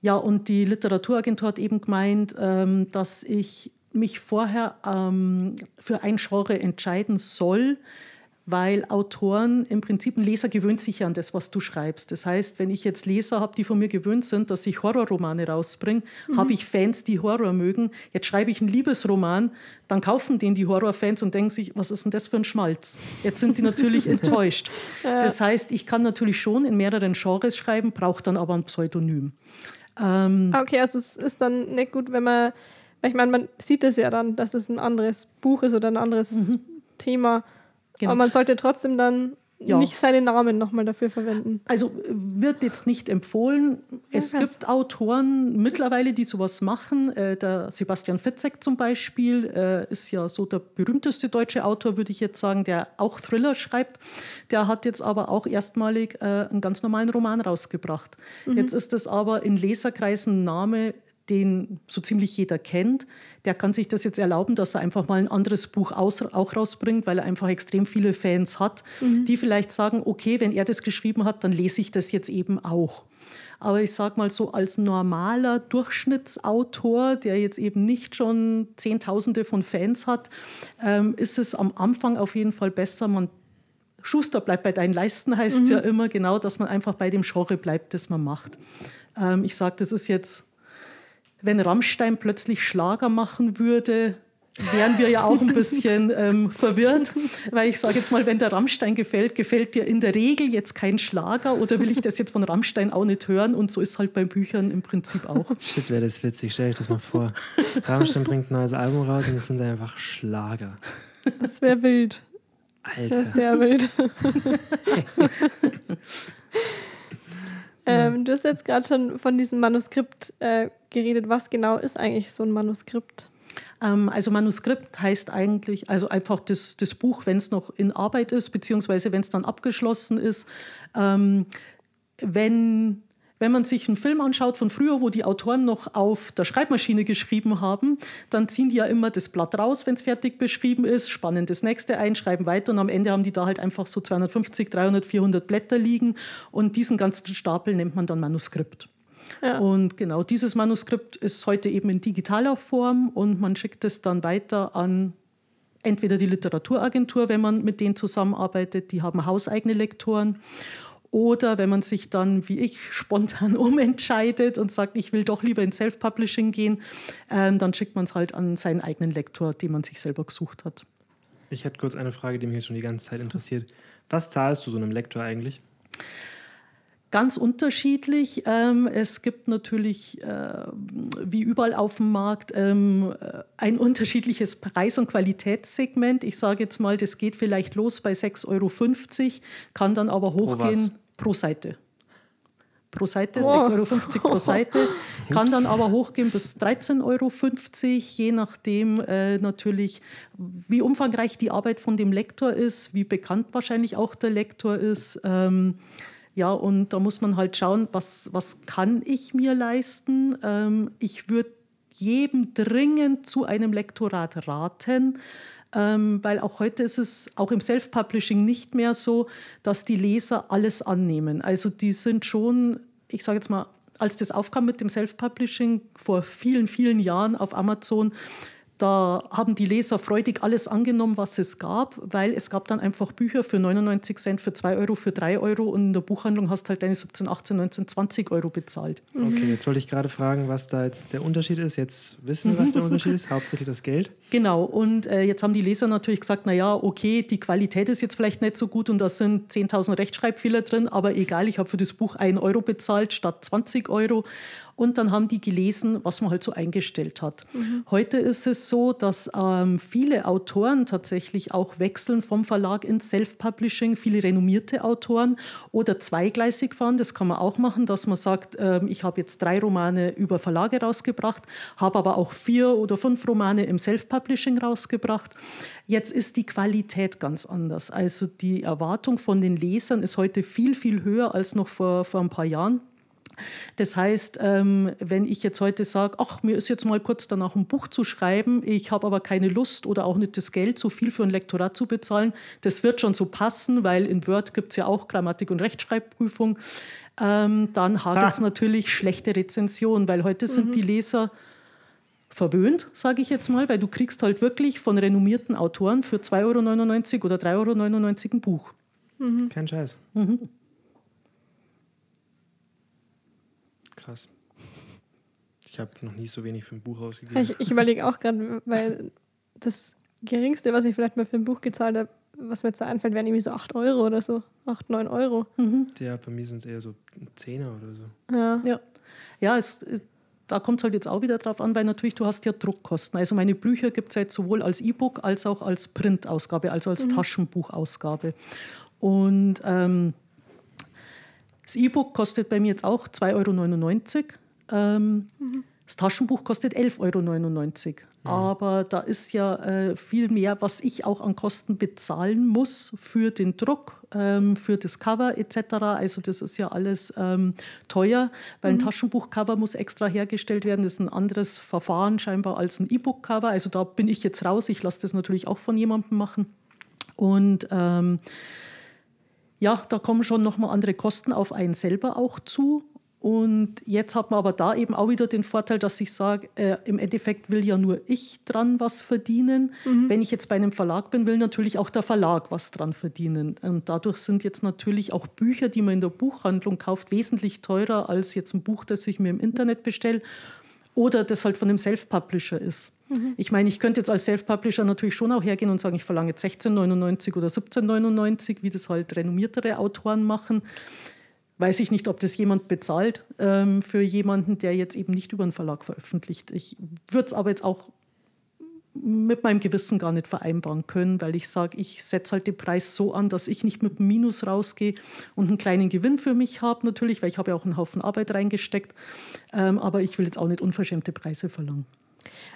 ja, und die Literaturagentur hat eben gemeint, ähm, dass ich mich vorher ähm, für ein Genre entscheiden soll, weil Autoren im Prinzip, ein Leser gewöhnt sich ja an das, was du schreibst. Das heißt, wenn ich jetzt Leser habe, die von mir gewöhnt sind, dass ich Horrorromane rausbringe, mhm. habe ich Fans, die Horror mögen. Jetzt schreibe ich einen Liebesroman, dann kaufen den die Horrorfans und denken sich, was ist denn das für ein Schmalz? Jetzt sind die natürlich enttäuscht. Das heißt, ich kann natürlich schon in mehreren Genres schreiben, brauche dann aber ein Pseudonym. Ähm, okay, also es ist dann nicht gut, wenn man, weil ich meine, man sieht es ja dann, dass es ein anderes Buch ist oder ein anderes mhm. Thema. Genau. Aber man sollte trotzdem dann ja. nicht seinen Namen nochmal dafür verwenden. Also wird jetzt nicht empfohlen. Es ja, gibt Autoren mittlerweile, die sowas machen. Der Sebastian Fitzek zum Beispiel ist ja so der berühmteste deutsche Autor, würde ich jetzt sagen, der auch Thriller schreibt. Der hat jetzt aber auch erstmalig einen ganz normalen Roman rausgebracht. Mhm. Jetzt ist das aber in Leserkreisen ein Name, den so ziemlich jeder kennt, der kann sich das jetzt erlauben, dass er einfach mal ein anderes Buch aus, auch rausbringt, weil er einfach extrem viele Fans hat, mhm. die vielleicht sagen, okay, wenn er das geschrieben hat, dann lese ich das jetzt eben auch. Aber ich sage mal so, als normaler Durchschnittsautor, der jetzt eben nicht schon Zehntausende von Fans hat, ähm, ist es am Anfang auf jeden Fall besser, man Schuster bleibt bei deinen Leisten, heißt mhm. ja immer genau, dass man einfach bei dem Genre bleibt, das man macht. Ähm, ich sage, das ist jetzt wenn Rammstein plötzlich Schlager machen würde, wären wir ja auch ein bisschen ähm, verwirrt. Weil ich sage jetzt mal, wenn der Rammstein gefällt, gefällt dir in der Regel jetzt kein Schlager oder will ich das jetzt von Rammstein auch nicht hören? Und so ist halt bei Büchern im Prinzip auch. Shit, wäre das witzig, stell euch das mal vor. Rammstein bringt ein neues Album raus und es sind einfach Schlager. Das wäre wild. Alter. Das wäre sehr wild. Ähm, du hast jetzt gerade schon von diesem Manuskript äh, geredet. Was genau ist eigentlich so ein Manuskript? Ähm, also Manuskript heißt eigentlich also einfach das, das Buch, wenn es noch in Arbeit ist, beziehungsweise wenn es dann abgeschlossen ist. Ähm, wenn... Wenn man sich einen Film anschaut von früher, wo die Autoren noch auf der Schreibmaschine geschrieben haben, dann ziehen die ja immer das Blatt raus, wenn es fertig beschrieben ist, spannen das nächste ein, schreiben weiter und am Ende haben die da halt einfach so zweihundertfünfzig, dreihundert, vierhundert Blätter liegen und diesen ganzen Stapel nennt man dann Manuskript. Ja. Und genau dieses Manuskript ist heute eben in digitaler Form und man schickt es dann weiter an entweder die Literaturagentur, wenn man mit denen zusammenarbeitet, die haben hauseigene Lektoren. Oder wenn man sich dann, wie ich, spontan umentscheidet und sagt, ich will doch lieber in Self-Publishing gehen, ähm, dann schickt man es halt an seinen eigenen Lektor, den man sich selber gesucht hat. Ich hätte kurz eine Frage, die mich jetzt schon die ganze Zeit interessiert. Was zahlst du so einem Lektor eigentlich? Ganz unterschiedlich. Ähm, es gibt natürlich, äh, wie überall auf dem Markt, ähm, ein unterschiedliches Preis- und Qualitätssegment. Ich sage jetzt mal, das geht vielleicht los bei sechs Euro fünfzig, kann dann aber hochgehen pro, pro Seite. Pro Seite, oh. sechs Euro fünfzig pro Seite, kann dann aber hochgehen bis dreizehn Euro fünfzig, je nachdem äh, natürlich, wie umfangreich die Arbeit von dem Lektor ist, wie bekannt wahrscheinlich auch der Lektor ist. Ähm, Ja, und da muss man halt schauen, was, was kann ich mir leisten. Ähm, ich würde jedem dringend zu einem Lektorat raten, ähm, weil auch heute ist es auch im Self-Publishing nicht mehr so, dass die Leser alles annehmen. Also die sind schon, ich sage jetzt mal, als das aufkam mit dem Self-Publishing vor vielen, vielen Jahren auf Amazon, da haben die Leser freudig alles angenommen, was es gab, weil es gab dann einfach Bücher für neunundneunzig Cent, für zwei Euro, für drei Euro und in der Buchhandlung hast du halt deine siebzehn, achtzehn, neunzehn, zwanzig Euro bezahlt. Okay, jetzt wollte ich gerade fragen, was da jetzt der Unterschied ist. Jetzt wissen wir, was der Unterschied ist, hauptsächlich das Geld. Genau, und äh, jetzt haben die Leser natürlich gesagt, naja, okay, die Qualität ist jetzt vielleicht nicht so gut und da sind zehntausend Rechtschreibfehler drin, aber egal, ich habe für das Buch einen Euro bezahlt statt zwanzig Euro. Und dann haben die gelesen, was man halt so eingestellt hat. Mhm. Heute ist es so, dass ähm, viele Autoren tatsächlich auch wechseln vom Verlag ins Self-Publishing, viele renommierte Autoren oder zweigleisig fahren. Das kann man auch machen, dass man sagt, ähm, ich habe jetzt drei Romane über Verlage rausgebracht, habe aber auch vier oder fünf Romane im Self-Publishing rausgebracht. Jetzt ist die Qualität ganz anders. Also die Erwartung von den Lesern ist heute viel, viel höher als noch vor, vor ein paar Jahren. Das heißt, wenn ich jetzt heute sage, ach, mir ist jetzt mal kurz danach ein Buch zu schreiben, ich habe aber keine Lust oder auch nicht das Geld, so viel für ein Lektorat zu bezahlen, das wird schon so passen, weil in Word gibt es ja auch Grammatik- und Rechtschreibprüfung, dann hagelt es natürlich schlechte Rezensionen, weil heute sind mhm. die Leser verwöhnt, sage ich jetzt mal, weil du kriegst halt wirklich von renommierten Autoren für zwei Euro neunundneunzig oder drei Euro neunundneunzig ein Buch. Mhm. Kein Scheiß. Mhm. Krass. Ich habe noch nie so wenig für ein Buch ausgegeben. Ich, ich überlege auch gerade, weil das Geringste, was ich vielleicht mal für ein Buch gezahlt habe, was mir jetzt da einfällt, wären irgendwie so acht Euro oder so. acht, neun Euro. Mhm. Ja, bei mir sind es eher so Zehner oder so. Ja, ja. ja es, da kommt es halt jetzt auch wieder drauf an, weil natürlich, du hast ja Druckkosten. Also meine Bücher gibt es ja jetzt sowohl als E-Book als auch als Printausgabe, also als mhm. Taschenbuchausgabe. Und ähm, das E-Book kostet bei mir jetzt auch zwei Euro neunundneunzig. Ähm, mhm. Das Taschenbuch kostet elf Euro neunundneunzig. Mhm. Aber da ist ja äh, viel mehr, was ich auch an Kosten bezahlen muss für den Druck, ähm, für das Cover et cetera. Also das ist ja alles ähm, teuer, weil mhm. ein Taschenbuchcover muss extra hergestellt werden. Das ist ein anderes Verfahren scheinbar als ein E-Book-Cover. Also da bin ich jetzt raus. Ich lasse das natürlich auch von jemandem machen. Und ähm, Ja, da kommen schon nochmal andere Kosten auf einen selber auch zu. Und jetzt hat man aber da eben auch wieder den Vorteil, dass ich sage, äh, im Endeffekt will ja nur ich dran was verdienen. Mhm. Wenn ich jetzt bei einem Verlag bin, will natürlich auch der Verlag was dran verdienen. Und dadurch sind jetzt natürlich auch Bücher, die man in der Buchhandlung kauft, wesentlich teurer als jetzt ein Buch, das ich mir im Internet bestelle. Oder das halt von einem Self-Publisher ist. Mhm. Ich meine, ich könnte jetzt als Self-Publisher natürlich schon auch hergehen und sagen, ich verlange jetzt sechzehn neunundneunzig oder siebzehn neunundneunzig, wie das halt renommiertere Autoren machen. Weiß ich nicht, ob das jemand bezahlt ähm, für jemanden, der jetzt eben nicht über einen Verlag veröffentlicht. Ich würde es aber jetzt auch mit meinem Gewissen gar nicht vereinbaren können, weil ich sage, ich setze halt den Preis so an, dass ich nicht mit einem Minus rausgehe und einen kleinen Gewinn für mich habe natürlich, weil ich habe ja auch einen Haufen Arbeit reingesteckt, ähm, aber ich will jetzt auch nicht unverschämte Preise verlangen.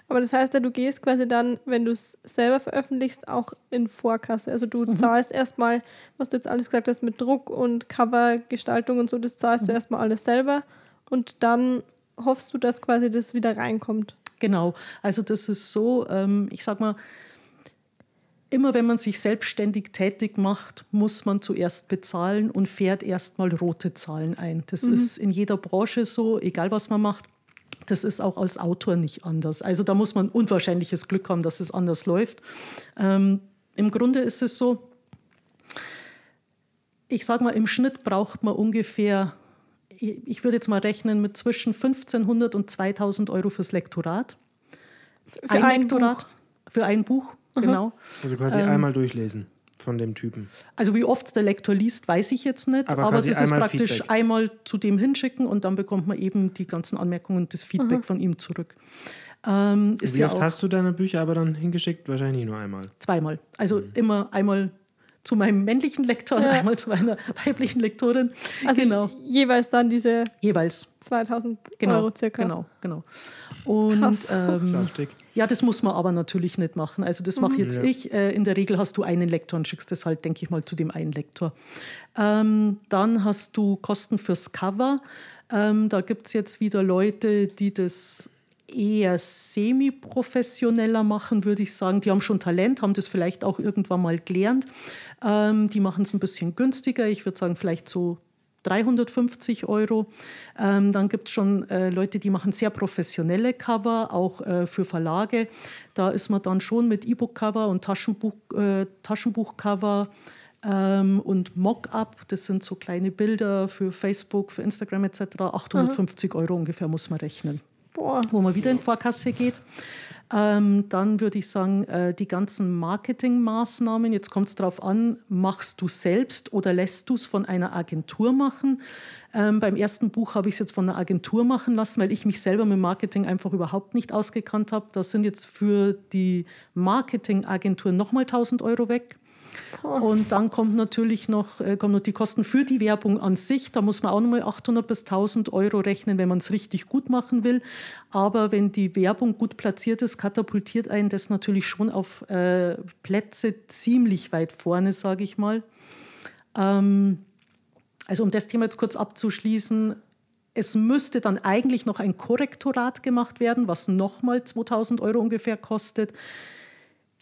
Aber das heißt ja, du gehst quasi dann, wenn du es selber veröffentlichst, auch in Vorkasse. Also du mhm. zahlst erstmal, was du jetzt alles gesagt hast mit Druck und Covergestaltung und so, das zahlst mhm. du erstmal alles selber und dann hoffst du, dass quasi das wieder reinkommt. Genau, also das ist so, ähm, ich sag mal, immer wenn man sich selbstständig tätig macht, muss man zuerst bezahlen und fährt erstmal rote Zahlen ein. Das mhm. ist in jeder Branche so, egal was man macht. Das ist auch als Autor nicht anders. Also da muss man unwahrscheinliches Glück haben, dass es anders läuft. Ähm, im Grunde ist es so, ich sage mal, im Schnitt braucht man ungefähr, ich würde jetzt mal rechnen, mit zwischen fünfzehnhundert und zweitausend Euro fürs Lektorat. Für ein, ein Lektorat? Buch. Für ein Buch, mhm. genau. Also quasi ähm, einmal durchlesen von dem Typen. Also wie oft der Lektor liest, weiß ich jetzt nicht. Aber, aber das ist praktisch Feedback. Einmal zu dem hinschicken und dann bekommt man eben die ganzen Anmerkungen und das Feedback mhm. von ihm zurück. Ähm, ist wie ja oft hast du deine Bücher aber dann hingeschickt? Wahrscheinlich nur einmal. Zweimal. Also mhm. immer einmal zu meinem männlichen Lektor, ja. einmal zu meiner weiblichen Lektorin. Also genau. jeweils dann diese jeweils. zweitausend genau, Euro circa. Genau, genau. Und, krass. Ähm, ja, das muss man aber natürlich nicht machen. Also das mhm. mache jetzt ja. ich. Äh, in der Regel hast du einen Lektor und schickst das halt, denke ich mal, zu dem einen Lektor. Ähm, dann hast du Kosten fürs Cover. Ähm, da gibt es jetzt wieder Leute, die das eher semi-professioneller machen, würde ich sagen. Die haben schon Talent, haben das vielleicht auch irgendwann mal gelernt. Ähm, die machen es ein bisschen günstiger. Ich würde sagen, vielleicht so dreihundertfünfzig Euro. Ähm, dann gibt es schon äh, Leute, die machen sehr professionelle Cover, auch äh, für Verlage. Da ist man dann schon mit E-Book-Cover und Taschenbuch, äh, Taschenbuch-Cover ähm, und Mock-up. Das sind so kleine Bilder für Facebook, für Instagram et cetera. achthundertfünfzig mhm. Euro ungefähr muss man rechnen. Boah. Wo man wieder in Vorkasse geht. Ähm, dann würde ich sagen, äh, die ganzen Marketingmaßnahmen, jetzt kommt es darauf an, machst du selbst oder lässt du es von einer Agentur machen? Ähm, beim ersten Buch habe ich es jetzt von einer Agentur machen lassen, weil ich mich selber mit Marketing einfach überhaupt nicht ausgekannt habe. Da sind jetzt für die Marketingagentur nochmal tausend Euro weg. Und dann kommt natürlich noch, äh, kommen noch die Kosten für die Werbung an sich. Da muss man auch nochmal achthundert bis tausend Euro rechnen, wenn man es richtig gut machen will. Aber wenn die Werbung gut platziert ist, katapultiert einen das natürlich schon auf äh, Plätze ziemlich weit vorne, sage ich mal. Ähm, also um das Thema jetzt kurz abzuschließen, es müsste dann eigentlich noch ein Korrektorat gemacht werden, was nochmal zweitausend Euro ungefähr kostet.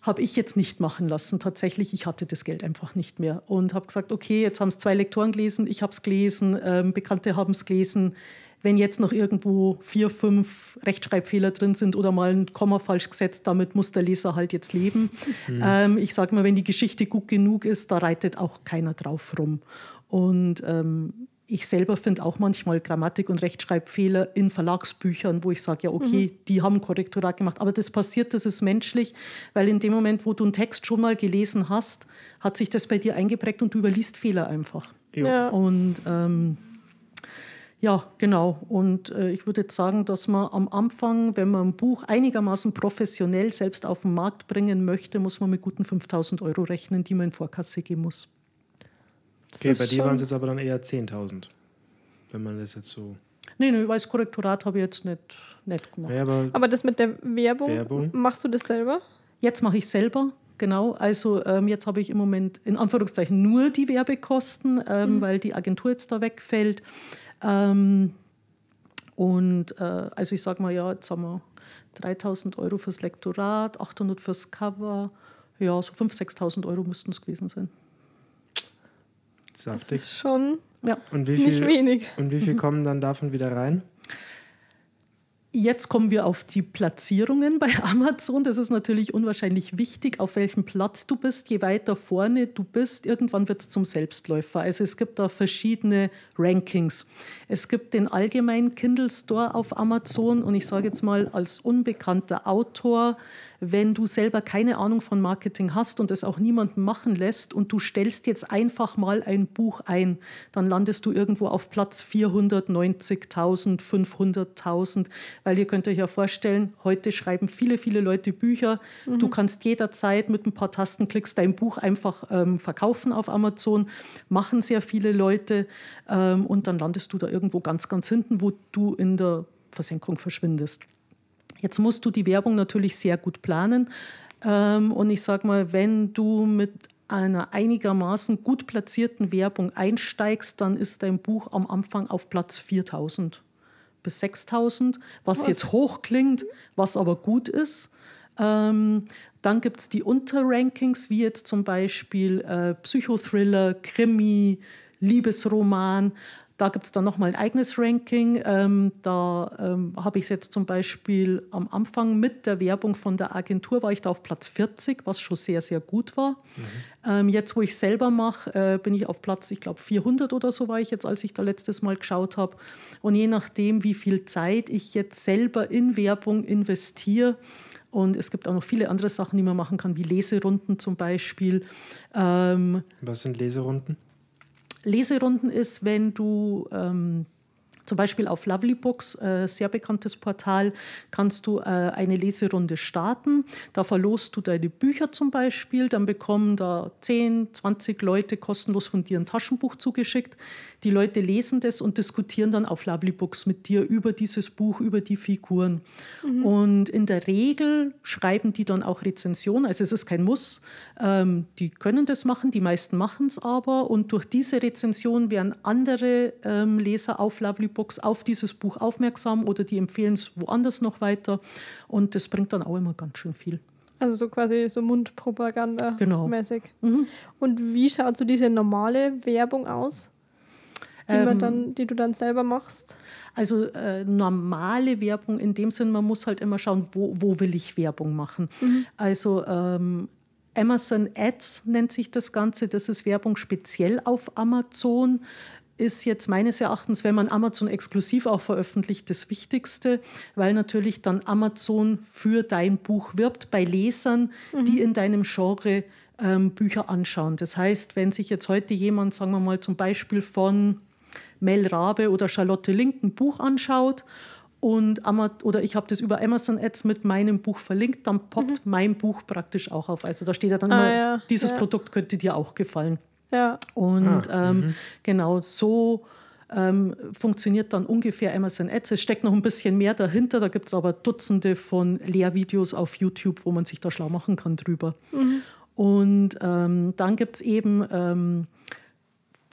Habe ich jetzt nicht machen lassen. Tatsächlich, ich hatte das Geld einfach nicht mehr und habe gesagt, okay, jetzt haben es zwei Lektoren gelesen, ich habe es gelesen, ähm, Bekannte haben es gelesen. Wenn jetzt noch irgendwo vier, fünf Rechtschreibfehler drin sind oder mal ein Komma falsch gesetzt, damit muss der Leser halt jetzt leben. Mhm. Ähm, ich sage mal, wenn die Geschichte gut genug ist, da reitet auch keiner drauf rum. Und ähm, ich selber finde auch manchmal Grammatik- und Rechtschreibfehler in Verlagsbüchern, wo ich sage, ja okay, mhm. die haben ein Korrektorat gemacht. Aber das passiert, das ist menschlich, weil in dem Moment, wo du einen Text schon mal gelesen hast, hat sich das bei dir eingeprägt und du überliest Fehler einfach. Ja. Und ähm, ja, genau. Und äh, ich würde jetzt sagen, dass man am Anfang, wenn man ein Buch einigermaßen professionell selbst auf den Markt bringen möchte, muss man mit guten fünftausend Euro rechnen, die man in Vorkasse geben muss. Okay, bei dir waren es jetzt aber dann eher zehntausend, wenn man das jetzt so... Nee, nee, weil das Korrektorat habe ich jetzt nicht, nicht gemacht. Ja, aber, aber das mit der Werbung, Werbung, machst du das selber? Jetzt mache ich selber, genau. Also ähm, jetzt habe ich im Moment in Anführungszeichen nur die Werbekosten, ähm, mhm. weil die Agentur jetzt da wegfällt. Ähm, und äh, also ich sage mal, ja, jetzt haben wir dreitausend Euro fürs Lektorat, achthundert fürs Cover. Ja, so fünftausend, sechstausend Euro müssten es gewesen sein. Saftig. Das ist schon ja. und wie viel, nicht wenig. Und wie viel kommen dann davon wieder rein? Jetzt kommen wir auf die Platzierungen bei Amazon. Das ist natürlich unwahrscheinlich wichtig, auf welchem Platz du bist. Je weiter vorne du bist, irgendwann wird es zum Selbstläufer. Also es gibt da verschiedene Rankings. Es gibt den allgemeinen Kindle Store auf Amazon. Und ich sage jetzt mal, als unbekannter Autor, wenn du selber keine Ahnung von Marketing hast und es auch niemanden machen lässt und du stellst jetzt einfach mal ein Buch ein, dann landest du irgendwo auf Platz vierhundertneunzigtausend, fünfhunderttausend. Weil ihr könnt euch ja vorstellen, heute schreiben viele, viele Leute Bücher. Mhm. Du kannst jederzeit mit ein paar Tastenklicks dein Buch einfach ähm, verkaufen auf Amazon, machen sehr viele Leute ähm, und dann landest du da irgendwo ganz, ganz hinten, wo du in der Versenkung verschwindest. Jetzt musst du die Werbung natürlich sehr gut planen. Und ich sage mal, wenn du mit einer einigermaßen gut platzierten Werbung einsteigst, dann ist dein Buch am Anfang auf Platz viertausend bis sechstausend, was, was jetzt hoch klingt, was aber gut ist. Ähm, dann gibt es die Unterrankings, wie jetzt zum Beispiel äh, Psychothriller, Krimi, Liebesroman. Da gibt es dann nochmal ein eigenes Ranking. Ähm, da ähm, habe ich es jetzt zum Beispiel am Anfang mit der Werbung von der Agentur, war ich da auf Platz vierzig, was schon sehr, sehr gut war. Mhm. Ähm, jetzt, wo ich selber mache, äh, bin ich auf Platz, ich glaube, vierhundert oder so war ich jetzt, als ich da letztes Mal geschaut habe. Und je nachdem, wie viel Zeit ich jetzt selber in Werbung investiere, und es gibt auch noch viele andere Sachen, die man machen kann, wie Leserunden zum Beispiel. Ähm, Was sind Leserunden? Leserunden ist, wenn du ähm, zum Beispiel auf Lovelybooks, äh, sehr bekanntes Portal, kannst du äh, eine Leserunde starten. Da verlost du deine Bücher zum Beispiel. Dann bekommen da zehn, zwanzig Leute kostenlos von dir ein Taschenbuch zugeschickt. Die Leute lesen das und diskutieren dann auf Lovelybooks mit dir über dieses Buch, über die Figuren. Mhm. Und in der Regel schreiben die dann auch Rezensionen. Also es ist kein Muss. Ähm, die können das machen, die meisten machen es aber. Und durch diese Rezension werden andere ähm, Leser auf Lovelybooks auf dieses Buch aufmerksam oder die empfehlen es woanders noch weiter. Und das bringt dann auch immer ganz schön viel. Also so quasi so Mundpropaganda-mäßig. Genau. Mhm. Und wie schaut so diese normale Werbung aus? Die, man dann, die du dann selber machst? Also äh, normale Werbung in dem Sinn, man muss halt immer schauen, wo, wo will ich Werbung machen. Mhm. Also ähm, Amazon Ads nennt sich das Ganze. Das ist Werbung speziell auf Amazon. Ist jetzt meines Erachtens, wenn man Amazon exklusiv auch veröffentlicht, das Wichtigste, weil natürlich dann Amazon für dein Buch wirbt bei Lesern, mhm. die in deinem Genre ähm, Bücher anschauen. Das heißt, wenn sich jetzt heute jemand, sagen wir mal zum Beispiel von Mel Rabe oder Charlotte Link ein Buch anschaut und oder ich habe das über Amazon Ads mit meinem Buch verlinkt, dann poppt mhm. mein Buch praktisch auch auf. Also da steht ja dann ah, immer, ja. dieses ja. Produkt könnte dir auch gefallen. Ja. Und ah, ähm, genau so ähm, funktioniert dann ungefähr Amazon Ads. Es steckt noch ein bisschen mehr dahinter, da gibt es aber Dutzende von Lehrvideos auf YouTube, wo man sich da schlau machen kann drüber. Mhm. Und ähm, dann gibt es eben... Ähm,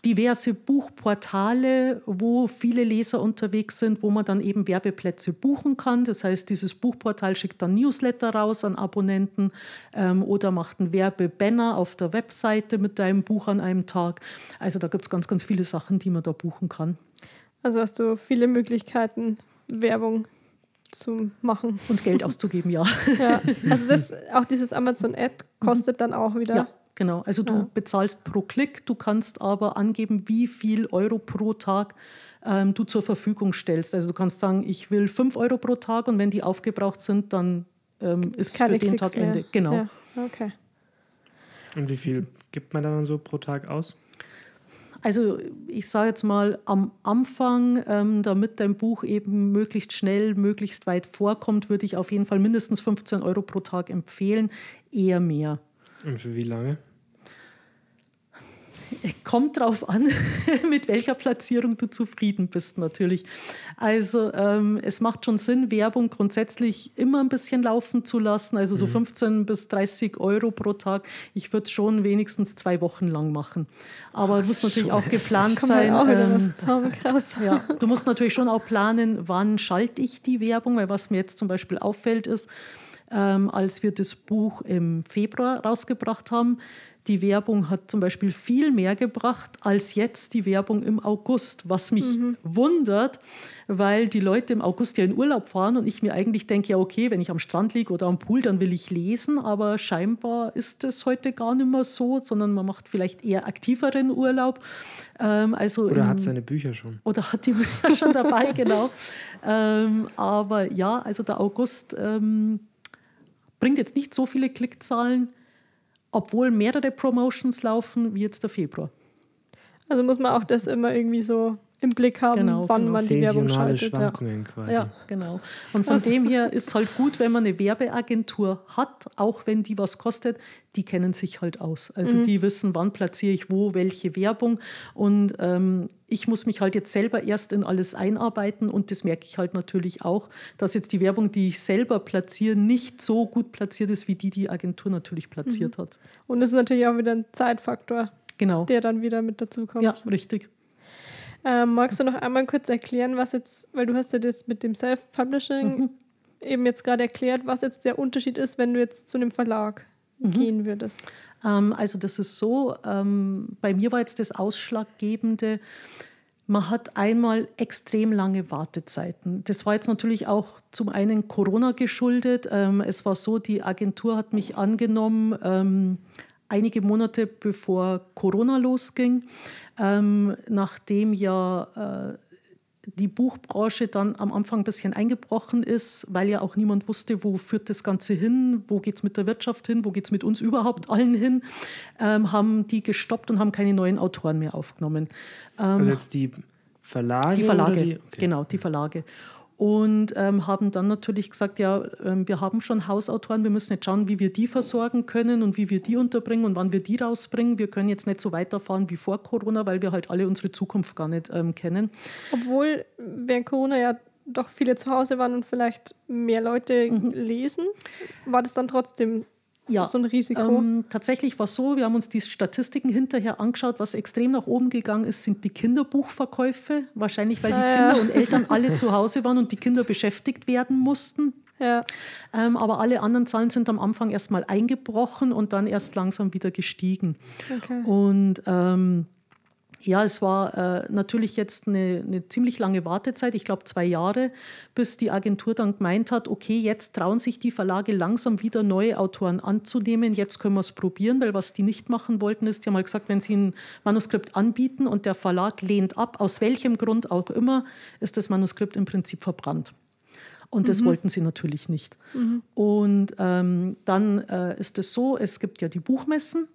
diverse Buchportale, wo viele Leser unterwegs sind, wo man dann eben Werbeplätze buchen kann. Das heißt, dieses Buchportal schickt dann Newsletter raus an Abonnenten ähm, oder macht einen Werbebanner auf der Webseite mit deinem Buch an einem Tag. Also da gibt es ganz, ganz viele Sachen, die man da buchen kann. Also hast du viele Möglichkeiten, Werbung zu machen. Und Geld auszugeben, ja. ja. Also das, auch dieses Amazon-Ad kostet mhm. dann auch wieder... Ja. Genau, also du ja. bezahlst pro Klick, du kannst aber angeben, wie viel Euro pro Tag ähm, du zur Verfügung stellst. Also du kannst sagen, ich will fünf Euro pro Tag und wenn die aufgebraucht sind, dann ähm, ist für den Klicks Tag mehr. Ende. Genau. Ja. Okay. Und wie viel gibt man dann so pro Tag aus? Also ich sage jetzt mal, am Anfang, ähm, damit dein Buch eben möglichst schnell, möglichst weit vorkommt, würde ich auf jeden Fall mindestens fünfzehn Euro pro Tag empfehlen, eher mehr. Und für wie lange? Kommt drauf an, mit welcher Platzierung du zufrieden bist natürlich. Also ähm, es macht schon Sinn, Werbung grundsätzlich immer ein bisschen laufen zu lassen. Also so mhm. fünfzehn bis dreißig Euro pro Tag. Ich würde es schon wenigstens zwei Wochen lang machen. Aber es muss natürlich auch geplant sein. Auch ähm, was ja, du musst natürlich schon auch planen, wann schalte ich die Werbung. Weil was mir jetzt zum Beispiel auffällt ist, Ähm, als wir das Buch im Februar rausgebracht haben. Die Werbung hat zum Beispiel viel mehr gebracht als jetzt die Werbung im August, was mich mhm. wundert, weil die Leute im August ja in Urlaub fahren und ich mir eigentlich denke, ja okay, wenn ich am Strand liege oder am Pool, dann will ich lesen, aber scheinbar ist das heute gar nicht mehr so, sondern man macht vielleicht eher aktiveren Urlaub. Ähm, also oder im, hat seine Bücher schon. Oder hat die Bücher schon dabei, genau. Ähm, aber ja, also der August... Ähm, bringt jetzt nicht so viele Klickzahlen, obwohl mehrere Promotions laufen, wie jetzt der Februar. Also muss man auch das immer irgendwie so im Blick haben, genau, wann genau. man die Werbung schaltet. Schwankungen ja. quasi. Ja, genau. Und von dem her ist es halt gut, wenn man eine Werbeagentur hat, auch wenn die was kostet, die kennen sich halt aus. Also mhm. die wissen, wann platziere ich wo, welche Werbung. Und ähm, ich muss mich halt jetzt selber erst in alles einarbeiten und das merke ich halt natürlich auch, dass jetzt die Werbung, die ich selber platziere, nicht so gut platziert ist, wie die die Agentur natürlich platziert mhm. hat. Und das ist natürlich auch wieder ein Zeitfaktor, genau. der dann wieder mit dazukommt. Ja, richtig. Ähm, magst du noch einmal kurz erklären, was jetzt, weil du hast ja das mit dem Self-Publishing mhm. eben jetzt gerade erklärt, was jetzt der Unterschied ist, wenn du jetzt zu einem Verlag mhm. gehen würdest? Ähm, also das ist so, ähm, bei mir war jetzt das Ausschlaggebende, man hat einmal extrem lange Wartezeiten. Das war jetzt natürlich auch zum einen Corona geschuldet. Ähm, es war so, die Agentur hat mich angenommen, ähm, einige Monate bevor Corona losging, ähm, nachdem ja äh, die Buchbranche dann am Anfang ein bisschen eingebrochen ist, weil ja auch niemand wusste, wo führt das Ganze hin, wo geht es mit der Wirtschaft hin, wo geht es mit uns überhaupt allen hin, ähm, haben die gestoppt und haben keine neuen Autoren mehr aufgenommen. Ähm, also jetzt die Verlage? Die Verlage, die? Okay. Genau, die Verlage. Und ähm, haben dann natürlich gesagt, ja, ähm, wir haben schon Hausautoren, wir müssen jetzt schauen, wie wir die versorgen können und wie wir die unterbringen und wann wir die rausbringen. Wir können jetzt nicht so weiterfahren wie vor Corona, weil wir halt alle unsere Zukunft gar nicht ähm, kennen. Obwohl während Corona ja doch viele zu Hause waren und vielleicht mehr Leute mhm. lesen, war das dann trotzdem ja, so ein Risiko? Ähm, tatsächlich war es so, wir haben uns die Statistiken hinterher angeschaut, was extrem nach oben gegangen ist, sind die Kinderbuchverkäufe. Wahrscheinlich, weil die ja, Kinder ja. und Eltern alle zu Hause waren und die Kinder beschäftigt werden mussten. Ja. Ähm, aber alle anderen Zahlen sind am Anfang erst mal eingebrochen und dann erst langsam wieder gestiegen. Okay. Und ähm, ja, es war äh, natürlich jetzt eine, eine ziemlich lange Wartezeit, ich glaube zwei Jahre, bis die Agentur dann gemeint hat, okay, jetzt trauen sich die Verlage langsam wieder neue Autoren anzunehmen, jetzt können wir es probieren, weil was die nicht machen wollten ist, die haben halt gesagt, wenn sie ein Manuskript anbieten und der Verlag lehnt ab, aus welchem Grund auch immer, ist das Manuskript im Prinzip verbrannt. Und das mhm. wollten sie natürlich nicht. Mhm. Und ähm, dann äh, ist es so, es gibt ja die Buchmessen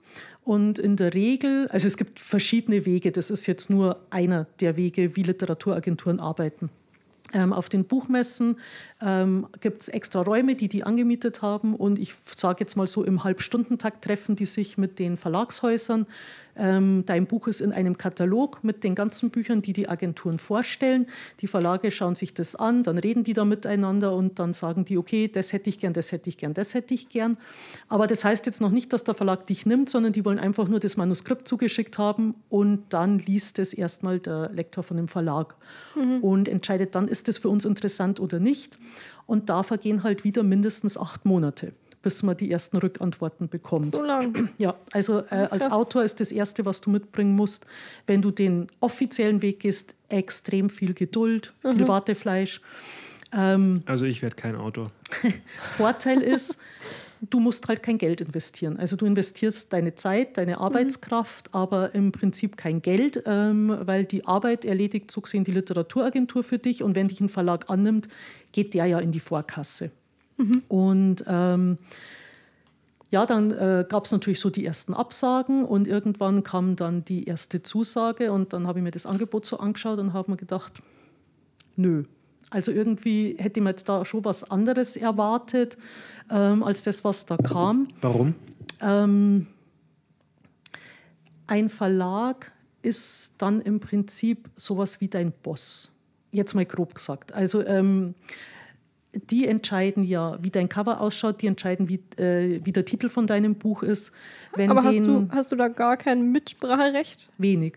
und in der Regel, also es gibt verschiedene Wege, das ist jetzt nur einer der Wege, wie Literaturagenturen arbeiten. Ähm, auf den Buchmessen ähm, gibt es extra Räume, die die angemietet haben und ich sage jetzt mal so, im Halbstundentakt treffen die sich mit den Verlagshäusern. Ähm, dein Buch ist in einem Katalog mit den ganzen Büchern, die die Agenturen vorstellen. Die Verlage schauen sich das an, dann reden die da miteinander und dann sagen die, okay, das hätte ich gern, das hätte ich gern, das hätte ich gern. Aber das heißt jetzt noch nicht, dass der Verlag dich nimmt, sondern die wollen einfach nur das Manuskript zugeschickt haben und dann liest es erstmal der Lektor von dem Verlag mhm. und entscheidet dann, ist das für uns interessant oder nicht. Und da vergehen halt wieder mindestens acht Monate, bis man die ersten Rückantworten bekommt. So lang? Ja, also äh, als Autor ist das Erste, was du mitbringen musst, wenn du den offiziellen Weg gehst, extrem viel Geduld, mhm. viel Wartefleisch. Ähm, also ich werde kein Autor. Vorteil ist, du musst halt kein Geld investieren. Also du investierst deine Zeit, deine Arbeitskraft, mhm. aber im Prinzip kein Geld, ähm, weil die Arbeit erledigt so gesehen die Literaturagentur für dich und wenn dich ein Verlag annimmt, geht der ja in die Vorkasse. Mhm. Und ähm, ja, dann äh, gab es natürlich so die ersten Absagen und irgendwann kam dann die erste Zusage und dann habe ich mir das Angebot so angeschaut und habe mir gedacht, nö, also irgendwie hätte ich mir jetzt da schon was anderes erwartet, ähm, als das, was da kam. Warum? Ähm, ein Verlag ist dann im Prinzip sowas wie dein Boss, jetzt mal grob gesagt. Also ähm, die entscheiden ja, wie dein Cover ausschaut, die entscheiden, wie, äh, wie der Titel von deinem Buch ist. Wenn Aber den, hast du, hast du da gar kein Mitspracherecht? Wenig.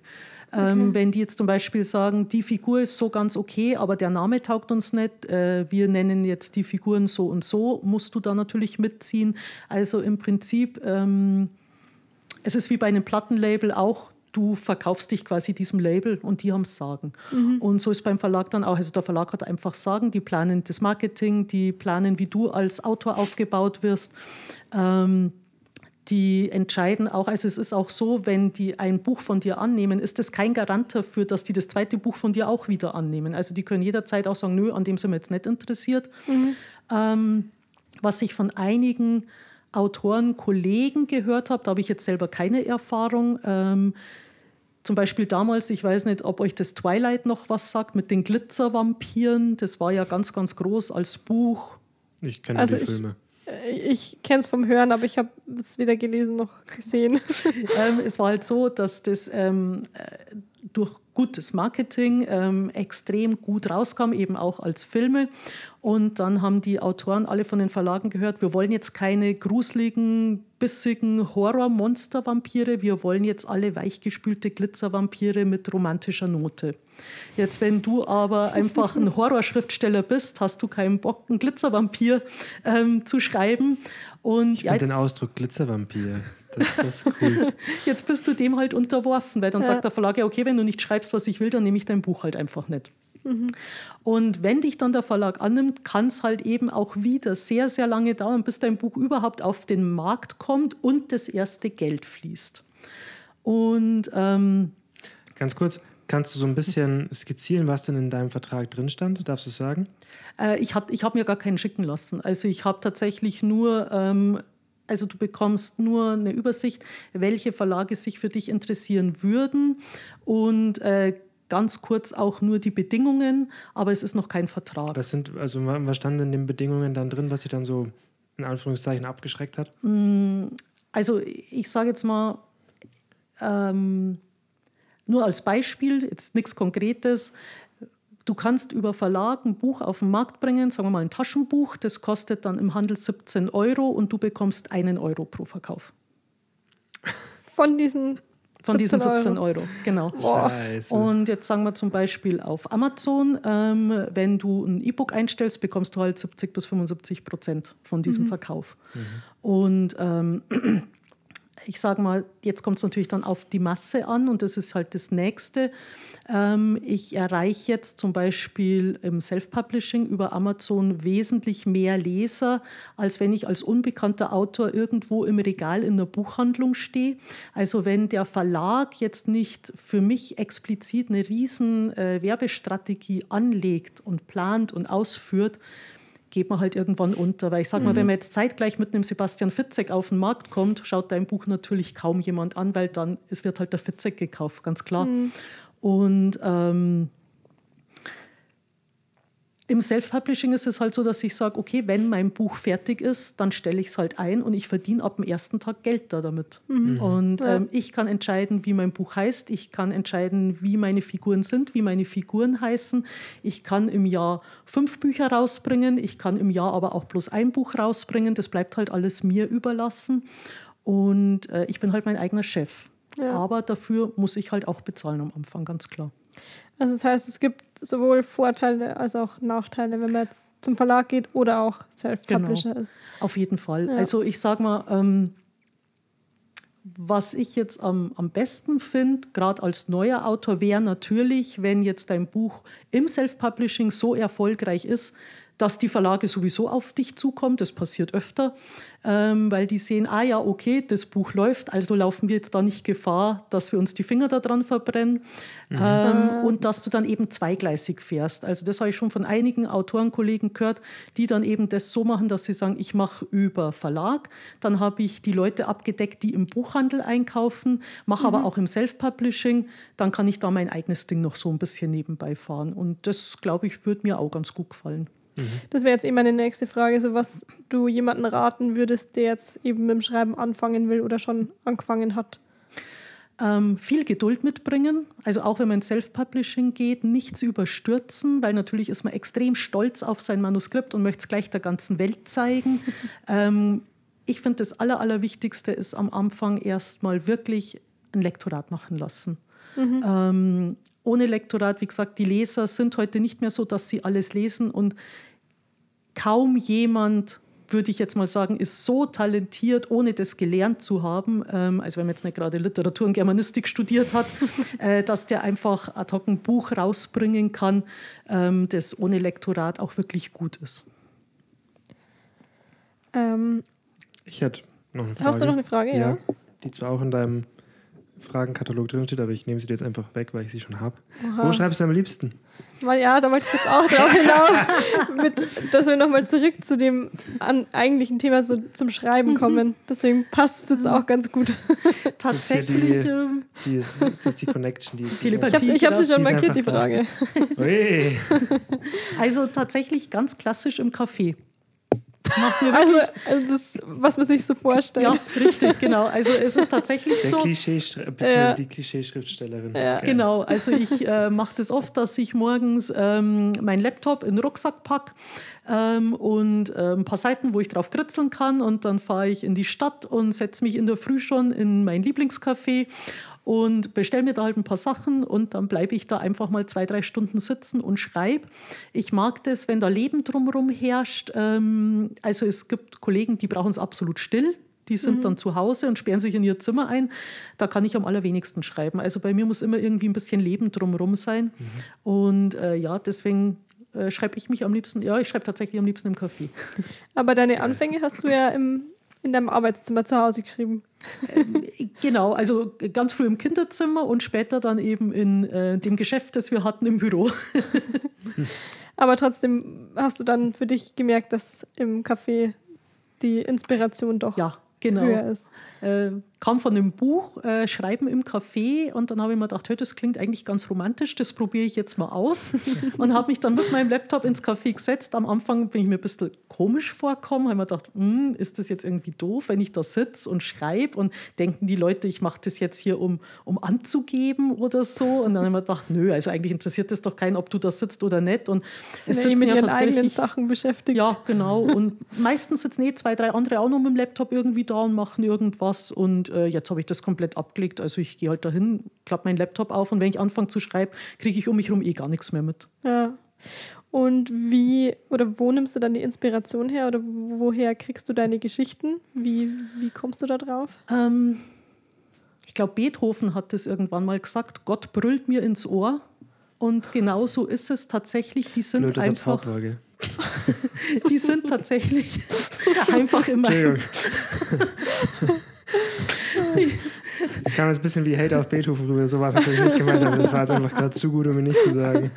Okay. Ähm, wenn die jetzt zum Beispiel sagen, die Figur ist so ganz okay, aber der Name taugt uns nicht, äh, wir nennen jetzt die Figuren so und so, musst du da natürlich mitziehen. Also im Prinzip, ähm, es ist wie bei einem Plattenlabel auch, du verkaufst dich quasi diesem Label und die haben es Sagen. Mhm. Und so ist beim Verlag dann auch, also der Verlag hat einfach Sagen, die planen das Marketing, die planen, wie du als Autor aufgebaut wirst, ähm, die entscheiden auch, also es ist auch so, wenn die ein Buch von dir annehmen, ist das kein Garant dafür, dass die das zweite Buch von dir auch wieder annehmen. Also die können jederzeit auch sagen, nö, an dem sind wir jetzt nicht interessiert. Mhm. Ähm, was ich von einigen Autoren, Kollegen gehört habe, da habe ich jetzt selber keine Erfahrung, ähm, zum Beispiel damals, ich weiß nicht, ob euch das Twilight noch was sagt, mit den Glitzervampiren. Das war ja ganz, ganz groß als Buch. Ich kenne also die ich, Filme. Ich kenne es vom Hören, aber ich habe es weder gelesen noch gesehen. ähm, es war halt so, dass das ähm, durch gutes Marketing ähm, extrem gut rauskam, eben auch als Filme. Und dann haben die Autoren alle von den Verlagen gehört, wir wollen jetzt keine gruseligen, bissigen Horror-Monster-Vampire, wir wollen jetzt alle weichgespülte Glitzervampire mit romantischer Note. Jetzt, wenn du aber einfach ein Horrorschriftsteller bist, hast du keinen Bock, einen Glitzervampir ähm, zu schreiben. Und ich ja, finde den Ausdruck Glitzervampir. Das, das ist cool. Jetzt bist du dem halt unterworfen, weil dann ja. sagt der Verlag, ja okay, wenn du nicht schreibst, was ich will, dann nehme ich dein Buch halt einfach nicht. Mhm. Und wenn dich dann der Verlag annimmt, kann es halt eben auch wieder sehr, sehr lange dauern, bis dein Buch überhaupt auf den Markt kommt und das erste Geld fließt. Und ähm, ganz kurz, kannst du so ein bisschen skizzieren, was denn in deinem Vertrag drin stand? Darfst du es sagen? Äh, ich habe ich hab mir gar keinen schicken lassen. Also ich habe tatsächlich nur... Ähm, Also du bekommst nur eine Übersicht, welche Verlage sich für dich interessieren würden und äh, ganz kurz auch nur die Bedingungen, aber es ist noch kein Vertrag. Was sind, also was stand in den Bedingungen dann drin, was sie dann so in Anführungszeichen abgeschreckt hat? Also ich sage jetzt mal, ähm, nur als Beispiel, jetzt nichts Konkretes. Du kannst über Verlag ein Buch auf den Markt bringen, sagen wir mal ein Taschenbuch, das kostet dann im Handel siebzehn Euro und du bekommst einen Euro pro Verkauf. Von diesen Von diesen siebzehn Euro, Euro genau. Scheiße. Und jetzt sagen wir zum Beispiel auf Amazon, ähm, wenn du ein E-Book einstellst, bekommst du halt siebzig bis fünfundsiebzig Prozent von diesem mhm. Verkauf. Mhm. Und ähm, ich sage mal, jetzt kommt es natürlich dann auf die Masse an und das ist halt das Nächste. Ähm, ich erreiche jetzt zum Beispiel im Self-Publishing über Amazon wesentlich mehr Leser, als wenn ich als unbekannter Autor irgendwo im Regal in der Buchhandlung stehe. Also wenn der Verlag jetzt nicht für mich explizit eine riesen äh, Werbestrategie anlegt und plant und ausführt, geht man halt irgendwann unter. Weil ich sage mal, mhm. wenn man jetzt zeitgleich mit einem Sebastian Fitzek auf den Markt kommt, schaut dein Buch natürlich kaum jemand an, weil dann es wird halt der Fitzek gekauft, ganz klar. Mhm. Und ähm, im Self-Publishing ist es halt so, dass ich sage, okay, wenn mein Buch fertig ist, dann stelle ich es halt ein und ich verdiene ab dem ersten Tag Geld da damit. Mhm. Und ja. ähm, ich kann entscheiden, wie mein Buch heißt, ich kann entscheiden, wie meine Figuren sind, wie meine Figuren heißen. Ich kann im Jahr fünf Bücher rausbringen, ich kann im Jahr aber auch bloß ein Buch rausbringen. Das bleibt halt alles mir überlassen. Und äh, ich bin halt mein eigener Chef. Ja. Aber dafür muss ich halt auch bezahlen am Anfang, ganz klar. Also das heißt, es gibt sowohl Vorteile als auch Nachteile, wenn man jetzt zum Verlag geht oder auch Self-Publisher genau. ist. Auf jeden Fall. Ja. Also ich sage mal, ähm, was ich jetzt am, am besten finde, gerade als neuer Autor, wäre natürlich, wenn jetzt dein Buch im Self-Publishing so erfolgreich ist, dass die Verlage sowieso auf dich zukommen, das passiert öfter, ähm, weil die sehen, ah ja, okay, das Buch läuft, also laufen wir jetzt da nicht Gefahr, dass wir uns die Finger da dran verbrennen mhm. ähm, und dass du dann eben zweigleisig fährst. Also das habe ich schon von einigen Autorenkollegen gehört, die dann eben das so machen, dass sie sagen, ich mache über Verlag, dann habe ich die Leute abgedeckt, die im Buchhandel einkaufen, mache mhm. aber auch im Self-Publishing, dann kann ich da mein eigenes Ding noch so ein bisschen nebenbei fahren und das, glaube ich, würde mir auch ganz gut gefallen. Das wäre jetzt eben meine nächste Frage, so was du jemanden raten würdest, der jetzt eben mit dem Schreiben anfangen will oder schon angefangen hat. Ähm, viel Geduld mitbringen, also auch wenn man ins Self-Publishing geht, nichts überstürzen, weil natürlich ist man extrem stolz auf sein Manuskript und möchte es gleich der ganzen Welt zeigen. ähm, ich finde, das Aller, Allerwichtigste ist am Anfang erstmal wirklich ein Lektorat machen lassen. Mhm. Ähm, ohne Lektorat, wie gesagt, die Leser sind heute nicht mehr so, dass sie alles lesen und kaum jemand, würde ich jetzt mal sagen, ist so talentiert, ohne das gelernt zu haben, ähm, also wenn man jetzt nicht gerade Literatur und Germanistik studiert hat, äh, dass der einfach ad hoc ein Buch rausbringen kann, ähm, das ohne Lektorat auch wirklich gut ist. Ähm, ich hätte noch eine Frage. Hast du noch eine Frage, ja? ja? Die zwar auch in deinem Fragenkatalog drin steht, aber ich nehme sie dir jetzt einfach weg, weil ich sie schon habe. Wo schreibst du am liebsten? Mal, ja, da wollte ich jetzt auch drauf hinaus, mit, dass wir nochmal zurück zu dem an, eigentlichen Thema so, zum Schreiben kommen. Deswegen passt es jetzt auch ganz gut. Tatsächlich. Das ist, ja die, die ist, das ist die Connection. Die Telepathie. Ich habe hab sie schon markiert, die Frage. Ui. Also tatsächlich ganz klassisch im Café. Also, also das, was man sich so vorstellt. Ja, richtig, genau. Also es ist tatsächlich der so. Klischee, beziehungsweise ja. die Klischee-Schriftstellerin. Ja. Okay. Genau, also ich äh, mache das oft, dass ich morgens ähm, meinen Laptop in den Rucksack packe ähm, und äh, ein paar Seiten, wo ich drauf kritzeln kann, und dann fahre ich in die Stadt und setze mich in der Früh schon in mein Lieblingscafé und bestelle mir da halt ein paar Sachen, und dann bleibe ich da einfach mal zwei, drei Stunden sitzen und schreibe. Ich mag das, wenn da Leben drumherum herrscht. Also es gibt Kollegen, die brauchen es absolut still. Die sind mhm. dann zu Hause und sperren sich in ihr Zimmer ein. Da kann ich am allerwenigsten schreiben. Also bei mir muss immer irgendwie ein bisschen Leben drumherum sein. Mhm. Und äh, ja, deswegen... Äh, schreibe ich mich am liebsten, ja, ich schreibe tatsächlich am liebsten im Café. Aber deine Anfänge hast du ja im, in deinem Arbeitszimmer zu Hause geschrieben. Ähm, genau, also ganz früh im Kinderzimmer und später dann eben in äh, dem Geschäft, das wir hatten im Büro. Aber trotzdem hast du dann für dich gemerkt, dass im Café die Inspiration doch ja, genau. höher ist. Äh, kam von dem Buch äh, Schreiben im Café, und dann habe ich mir gedacht, hey, das klingt eigentlich ganz romantisch, das probiere ich jetzt mal aus, und habe mich dann mit meinem Laptop ins Café gesetzt. Am Anfang bin ich mir ein bisschen komisch vorgekommen, habe mir gedacht, ist das jetzt irgendwie doof, wenn ich da sitze und schreibe, und denken die Leute, ich mache das jetzt hier, um, um anzugeben oder so, und dann habe ich mir gedacht, nö, also eigentlich interessiert das doch keinen, ob du da sitzt oder nicht, und sind es sitzen mit ja ihren tatsächlich eigenen Sachen beschäftigt. Ja, genau, und meistens sitzen eh zwei, drei andere auch noch mit dem Laptop irgendwie da und machen irgendwas, und äh, jetzt habe ich das komplett abgelegt. Also ich gehe halt dahin, klappe meinen Laptop auf, und wenn ich anfange zu schreiben, kriege ich um mich herum eh gar nichts mehr mit. Ja. Und wie oder wo nimmst du dann die Inspiration her, oder woher kriegst du deine Geschichten? Wie, wie kommst du da drauf? Ähm, ich glaube, Beethoven hat das irgendwann mal gesagt, Gott brüllt mir ins Ohr. Und genau so ist es tatsächlich. Die sind Blödes einfach... die sind tatsächlich einfach immer... Das kam jetzt ein bisschen wie Hate auf Beethoven rüber, so war es natürlich nicht gemeint, aber das war jetzt einfach gerade zu gut, um mir nicht zu sagen.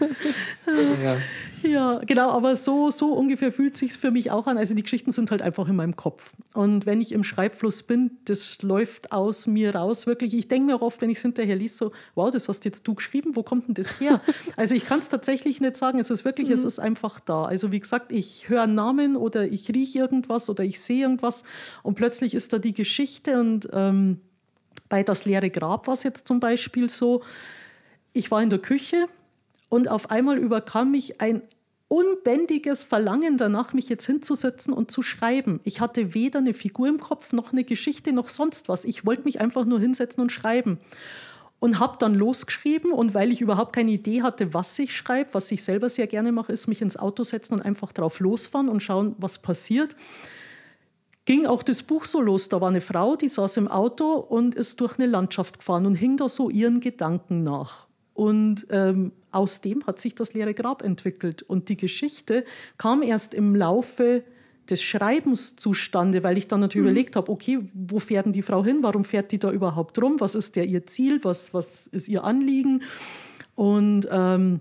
Ja, ja genau, aber so, so ungefähr fühlt es sich für mich auch an. Also die Geschichten sind halt einfach in meinem Kopf. Und wenn ich im Schreibfluss bin, das läuft aus mir raus, wirklich. Ich denke mir auch oft, wenn ich es hinterher lese, so, wow, das hast jetzt du geschrieben, wo kommt denn das her? Also ich kann es tatsächlich nicht sagen, es ist wirklich, mhm. es ist einfach da. Also wie gesagt, ich höre einen Namen oder ich rieche irgendwas oder ich sehe irgendwas, und plötzlich ist da die Geschichte. Und ähm, bei Das leere Grab war es jetzt zum Beispiel so, ich war in der Küche und auf einmal überkam mich ein unbändiges Verlangen danach, mich jetzt hinzusetzen und zu schreiben. Ich hatte weder eine Figur im Kopf, noch eine Geschichte, noch sonst was. Ich wollte mich einfach nur hinsetzen und schreiben. Und habe dann losgeschrieben, und weil ich überhaupt keine Idee hatte, was ich schreibe, was ich selber sehr gerne mache, ist mich ins Auto setzen und einfach drauf losfahren und schauen, was passiert. Ging auch das Buch so los. Da war eine Frau, die saß im Auto und ist durch eine Landschaft gefahren und hing da so ihren Gedanken nach. Und ähm, aus dem hat sich Das leere Grab entwickelt. Und die Geschichte kam erst im Laufe des Schreibens zustande, weil ich dann natürlich mhm. überlegt habe, okay, wo fährt denn die Frau hin? Warum fährt die da überhaupt rum? Was ist der ihr Ziel? Was, was ist ihr Anliegen? Und ähm,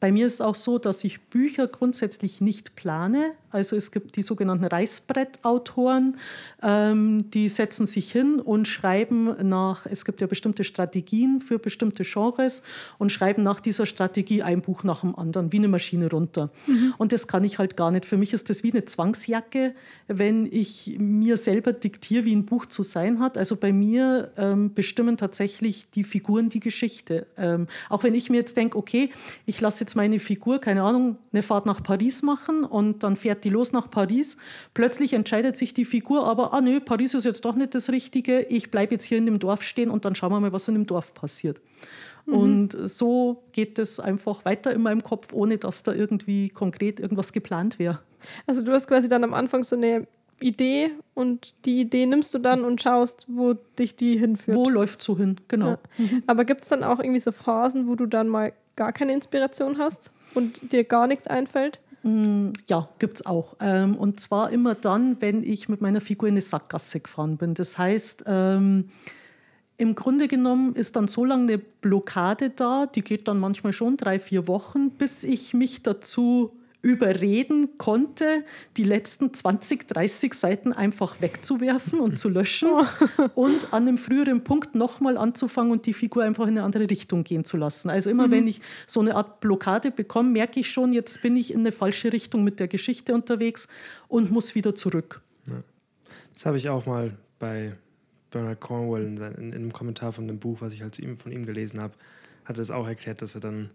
bei mir ist es auch so, dass ich Bücher grundsätzlich nicht plane. Also es gibt die sogenannten Reißbrettautoren, ähm, die setzen sich hin und schreiben nach, es gibt ja bestimmte Strategien für bestimmte Genres, und schreiben nach dieser Strategie ein Buch nach dem anderen, wie eine Maschine runter. Mhm. Und das kann ich halt gar nicht. Für mich ist das wie eine Zwangsjacke, wenn ich mir selber diktiere, wie ein Buch zu sein hat. Also bei mir ähm, bestimmen tatsächlich die Figuren die Geschichte. Ähm, auch wenn ich mir jetzt denke, okay, ich lasse jetzt meine Figur, keine Ahnung, eine Fahrt nach Paris machen, und dann fährt die los nach Paris. Plötzlich entscheidet sich die Figur aber, ah nö, Paris ist jetzt doch nicht das Richtige, ich bleibe jetzt hier in dem Dorf stehen und dann schauen wir mal, was in dem Dorf passiert. Mhm. Und so geht das einfach weiter in meinem Kopf, ohne dass da irgendwie konkret irgendwas geplant wäre. Also du hast quasi dann am Anfang so eine Idee, und die Idee nimmst du dann und schaust, wo dich die hinführt. Wo läuft so hin, genau. Ja. Mhm. Aber gibt es dann auch irgendwie so Phasen, wo du dann mal gar keine Inspiration hast und dir gar nichts einfällt? Ja, gibt es auch. Und zwar immer dann, wenn ich mit meiner Figur in eine Sackgasse gefahren bin. Das heißt, im Grunde genommen ist dann so lange eine Blockade da, die geht dann manchmal schon drei, vier Wochen, bis ich mich dazu überreden konnte, die letzten zwanzig, dreißig Seiten einfach wegzuwerfen und zu löschen und an einem früheren Punkt nochmal anzufangen und die Figur einfach in eine andere Richtung gehen zu lassen. Also immer, mhm. wenn ich so eine Art Blockade bekomme, merke ich schon, jetzt bin ich in eine falsche Richtung mit der Geschichte unterwegs und muss wieder zurück. Ja. Das habe ich auch mal bei Bernard Cornwell in, in, in einem Kommentar von dem Buch, was ich halt zu ihm, von ihm gelesen habe, hat er das auch erklärt, dass er dann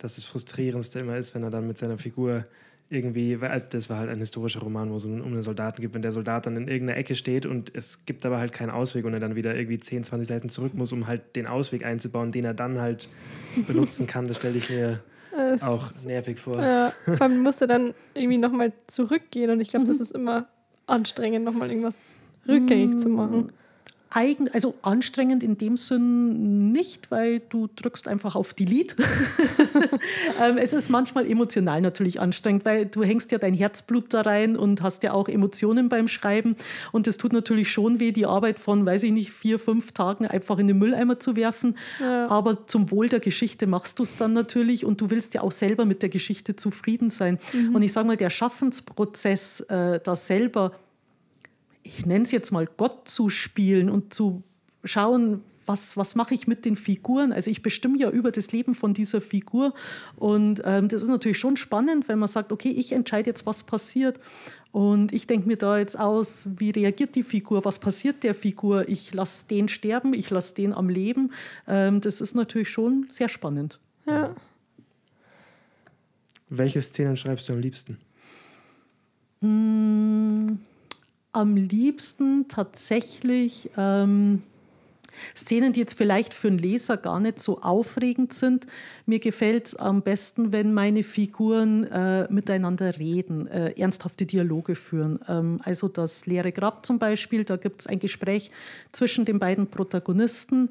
dass das Frustrierendste immer ist, wenn er dann mit seiner Figur irgendwie, also das war halt ein historischer Roman, wo es um einen Soldaten geht, wenn der Soldat dann in irgendeiner Ecke steht und es gibt aber halt keinen Ausweg und er dann wieder irgendwie zehn, zwanzig Seiten zurück muss, um halt den Ausweg einzubauen, den er dann halt benutzen kann, das stelle ich mir das auch nervig vor. Ja, vor allem musste dann irgendwie nochmal zurückgehen und ich glaube, mhm. das ist immer anstrengend, nochmal irgendwas rückgängig mhm. zu machen. Eigen, also anstrengend in dem Sinn nicht, weil du drückst einfach auf Delete. Es ist manchmal emotional natürlich anstrengend, weil du hängst ja dein Herzblut da rein und hast ja auch Emotionen beim Schreiben. Und das tut natürlich schon weh, die Arbeit von, weiß ich nicht, vier, fünf Tagen einfach in den Mülleimer zu werfen. Ja. Aber zum Wohl der Geschichte machst du es dann natürlich und du willst ja auch selber mit der Geschichte zufrieden sein. Mhm. Und ich sage mal, der Schaffensprozess, äh, da selber, ich nenne es jetzt mal Gott zu spielen und zu schauen, was, was mache ich mit den Figuren. Also ich bestimme ja über das Leben von dieser Figur und ähm, das ist natürlich schon spannend, wenn man sagt, okay, ich entscheide jetzt, was passiert und ich denke mir da jetzt aus, wie reagiert die Figur, was passiert der Figur, ich lasse den sterben, ich lasse den am Leben. Ähm, das ist natürlich schon sehr spannend. Ja. Welche Szenen schreibst du am liebsten? Mmh. Am liebsten tatsächlich ähm, Szenen, die jetzt vielleicht für einen Leser gar nicht so aufregend sind. Mir gefällt es am besten, wenn meine Figuren äh, miteinander reden, äh, ernsthafte Dialoge führen. Ähm, also das leere Grab zum Beispiel, da gibt es ein Gespräch zwischen den beiden Protagonisten,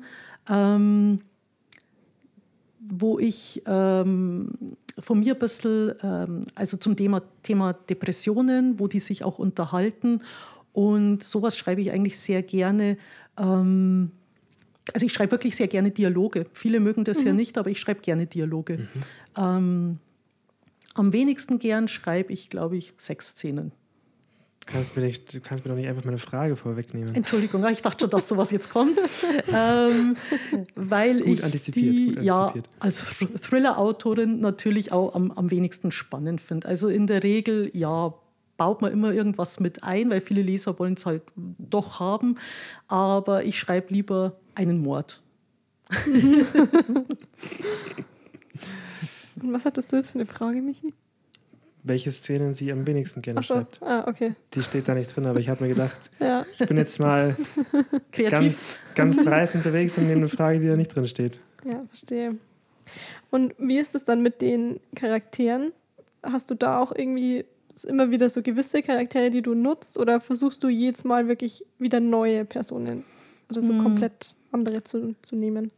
ähm, wo ich ähm, von mir ein bisschen, ähm, also zum Thema, Thema Depressionen, wo die sich auch unterhalten. Und sowas schreibe ich eigentlich sehr gerne. Ähm, also ich schreibe wirklich sehr gerne Dialoge. Viele mögen das mhm. ja nicht, aber ich schreibe gerne Dialoge. Mhm. Ähm, am wenigsten gern schreibe ich, glaube ich, Sexszenen. Du kannst mir nicht, du kannst mir doch nicht einfach meine Frage vorwegnehmen. Entschuldigung, ich dachte schon, dass sowas jetzt kommt. ähm, weil gut ich antizipiert, die gut ja, als Thriller-Autorin natürlich auch am, am wenigsten spannend finde. Also in der Regel, ja, baut man immer irgendwas mit ein, weil viele Leser wollen es halt doch haben. Aber ich schreibe lieber einen Mord. Und was hattest du jetzt für eine Frage, Michi? Welche Szenen sie am wenigsten gerne so. schreibt. Ah, okay. Die steht da nicht drin, aber ich habe mir gedacht, ja. ich bin jetzt mal ganz, ganz dreist unterwegs und nehme eine Frage, die da nicht drin steht. Ja, verstehe. Und wie ist es dann mit den Charakteren? Hast du da auch irgendwie immer wieder so gewisse Charaktere, die du nutzt, oder versuchst du jedes Mal wirklich wieder neue Personen oder so mhm. komplett andere zu, zu nehmen?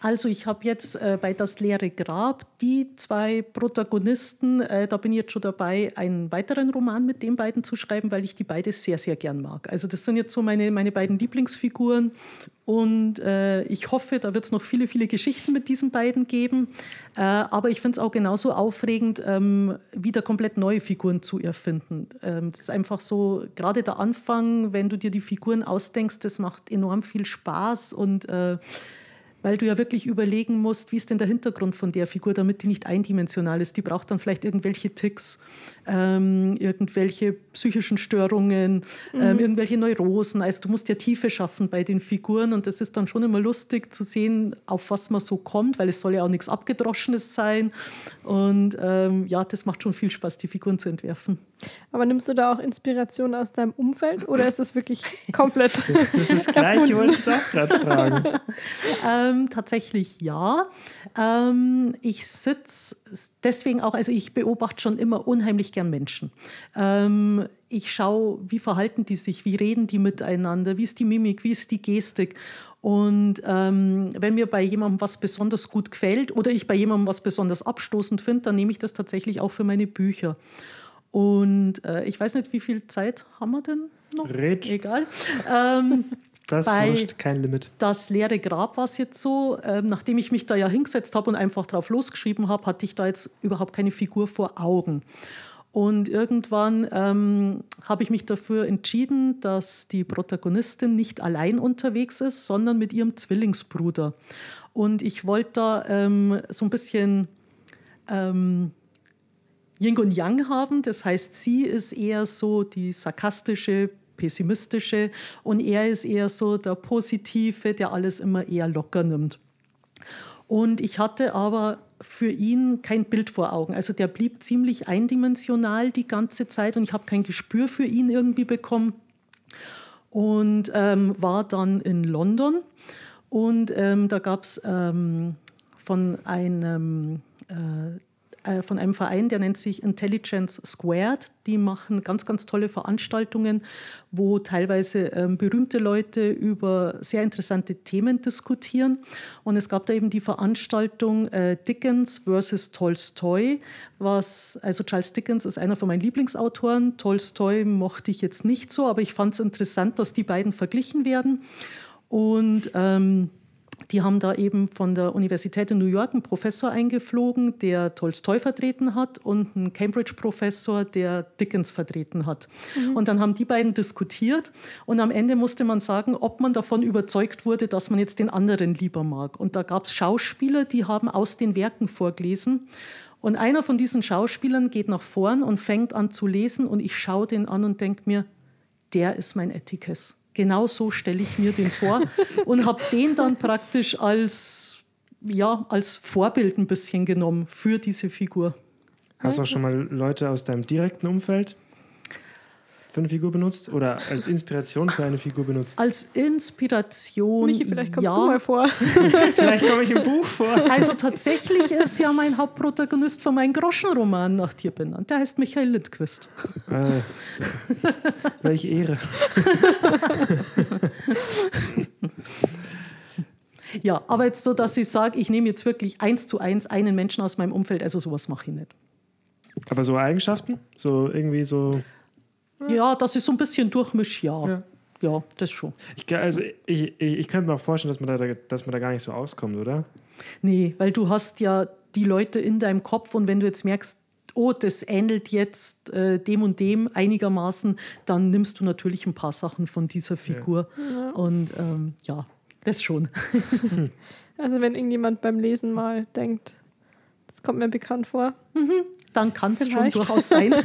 Also ich habe jetzt äh, bei Das leere Grab die zwei Protagonisten, äh, da bin ich jetzt schon dabei, einen weiteren Roman mit den beiden zu schreiben, weil ich die beide sehr, sehr gern mag. Also das sind jetzt so meine, meine beiden Lieblingsfiguren und äh, ich hoffe, da wird es noch viele, viele Geschichten mit diesen beiden geben. Äh, aber ich finde es auch genauso aufregend, ähm, wieder komplett neue Figuren zu erfinden. Ähm, das ist einfach so, gerade der Anfang, wenn du dir die Figuren ausdenkst, das macht enorm viel Spaß und äh, weil du ja wirklich überlegen musst, wie ist denn der Hintergrund von der Figur, damit die nicht eindimensional ist. Die braucht dann vielleicht irgendwelche Ticks, ähm, irgendwelche psychischen Störungen, mhm. ähm, irgendwelche Neurosen. Also du musst ja Tiefe schaffen bei den Figuren und das ist dann schon immer lustig zu sehen, auf was man so kommt, weil es soll ja auch nichts Abgedroschenes sein. Und ähm, ja, das macht schon viel Spaß, die Figuren zu entwerfen. Aber nimmst du da auch Inspiration aus deinem Umfeld oder ist das wirklich komplett Das, das ist das Gleiche, wollte ich auch gerade fragen. ähm, tatsächlich ja. Ähm, ich sitze deswegen auch, also ich beobachte schon immer unheimlich gern Menschen. Ähm, ich schaue, wie verhalten die sich, wie reden die miteinander, wie ist die Mimik, wie ist die Gestik. Und ähm, wenn mir bei jemandem was besonders gut gefällt oder ich bei jemandem was besonders abstoßend finde, dann nehme ich das tatsächlich auch für meine Bücher. Und äh, ich weiß nicht, wie viel Zeit haben wir denn noch? Red. Egal. Ähm, Das ist kein Limit. Das leere Grab war es jetzt so. Ähm, nachdem ich mich da ja hingesetzt habe und einfach drauf losgeschrieben habe, hatte ich da jetzt überhaupt keine Figur vor Augen. Und irgendwann ähm, habe ich mich dafür entschieden, dass die Protagonistin nicht allein unterwegs ist, sondern mit ihrem Zwillingsbruder. Und ich wollte da ähm, so ein bisschen ähm, Yin und Yang haben. Das heißt, sie ist eher so die sarkastische, pessimistische und er ist eher so der Positive, der alles immer eher locker nimmt. Und ich hatte aber für ihn kein Bild vor Augen. Also der blieb ziemlich eindimensional die ganze Zeit und ich habe kein Gespür für ihn irgendwie bekommen und ähm, war dann in London und ähm, da gab es ähm, von einem äh, von einem Verein, der nennt sich Intelligence Squared. Die machen ganz, ganz tolle Veranstaltungen, wo teilweise ähm, berühmte Leute über sehr interessante Themen diskutieren. Und es gab da eben die Veranstaltung äh, Dickens versus Tolstoi. Was, also Charles Dickens ist einer von meinen Lieblingsautoren. Tolstoi mochte ich jetzt nicht so, aber ich fand es interessant, dass die beiden verglichen werden. Und ähm, die haben da eben von der Universität in New York einen Professor eingeflogen, der Tolstoi vertreten hat, und einen Cambridge-Professor, der Dickens vertreten hat. Mhm. Und dann haben die beiden diskutiert und am Ende musste man sagen, ob man davon überzeugt wurde, dass man jetzt den anderen lieber mag. Und da gab es Schauspieler, die haben aus den Werken vorgelesen. Und einer von diesen Schauspielern geht nach vorn und fängt an zu lesen und ich schaue den an und denke mir, der ist mein Atticus. Genau so stelle ich mir den vor und habe den dann praktisch als, ja, als Vorbild ein bisschen genommen für diese Figur. Hast du auch schon mal Leute aus deinem direkten Umfeld für eine Figur benutzt oder als Inspiration für eine Figur benutzt? Als Inspiration, Michi, vielleicht kommst ja. du mal vor. Vielleicht komme ich im Buch vor. Also tatsächlich ist ja mein Hauptprotagonist von meinem Groschenroman nach dir benannt. Der heißt Michael Lindquist. Äh, welche Ehre. Ja, aber jetzt so, dass ich sage, ich nehme jetzt wirklich eins zu eins einen Menschen aus meinem Umfeld, also sowas mache ich nicht. Aber so Eigenschaften? So irgendwie so... Ja, das ist so ein bisschen durchmisch, ja. Ja, ja das schon. Ich, also ich, ich, ich könnte mir auch vorstellen, dass man, da, dass man da gar nicht so auskommt, oder? Nee, weil du hast ja die Leute in deinem Kopf und wenn du jetzt merkst, oh, das ähnelt jetzt äh, dem und dem einigermaßen, dann nimmst du natürlich ein paar Sachen von dieser Figur. Ja. Und ähm, ja, das schon. Also wenn irgendjemand beim Lesen mal denkt, das kommt mir bekannt vor. Mhm. Dann kann es schon durchaus sein. äh,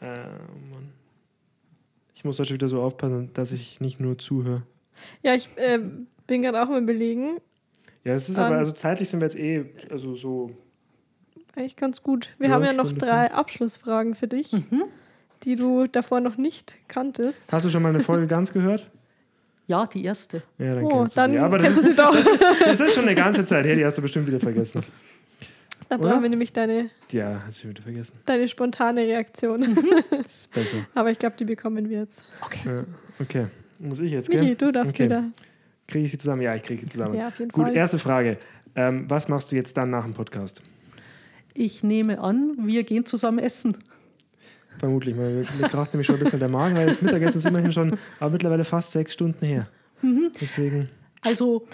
Mann. Ich muss heute wieder so aufpassen, dass ich nicht nur zuhöre. Ja, ich äh, bin gerade auch mal überlegen. Ja, es ist ähm, aber, also zeitlich sind wir jetzt eh, also so. Eigentlich ganz gut. Wir ja, haben ja noch Stunde drei fünf. Abschlussfragen für dich, mhm. die du davor noch nicht kanntest. Hast du schon mal eine Folge ganz gehört? Ja, die erste. Ja, dann oh, kennst du dann sie. Aber kennst das, du sie doch. Das ist, das ist schon eine ganze Zeit her, die hast du bestimmt wieder vergessen. Da brauchen wir nämlich deine, ja, hast du wieder vergessen. deine spontane Reaktion. Das ist besser. Aber ich glaube, die bekommen wir jetzt. Okay. Ja, okay. Muss ich jetzt, gell? Michi, du darfst okay. wieder. Kriege ich sie zusammen? Ja, ich kriege sie zusammen. Ja, auf jeden Gut, Fall. Erste Frage. Ähm, was machst du jetzt dann nach dem Podcast? Ich nehme an, wir gehen zusammen essen. Vermutlich. Mir kracht nämlich schon ein bisschen der Magen, weil das Mittagessen ist immerhin schon, aber mittlerweile fast sechs Stunden her. Mhm. Deswegen. Also...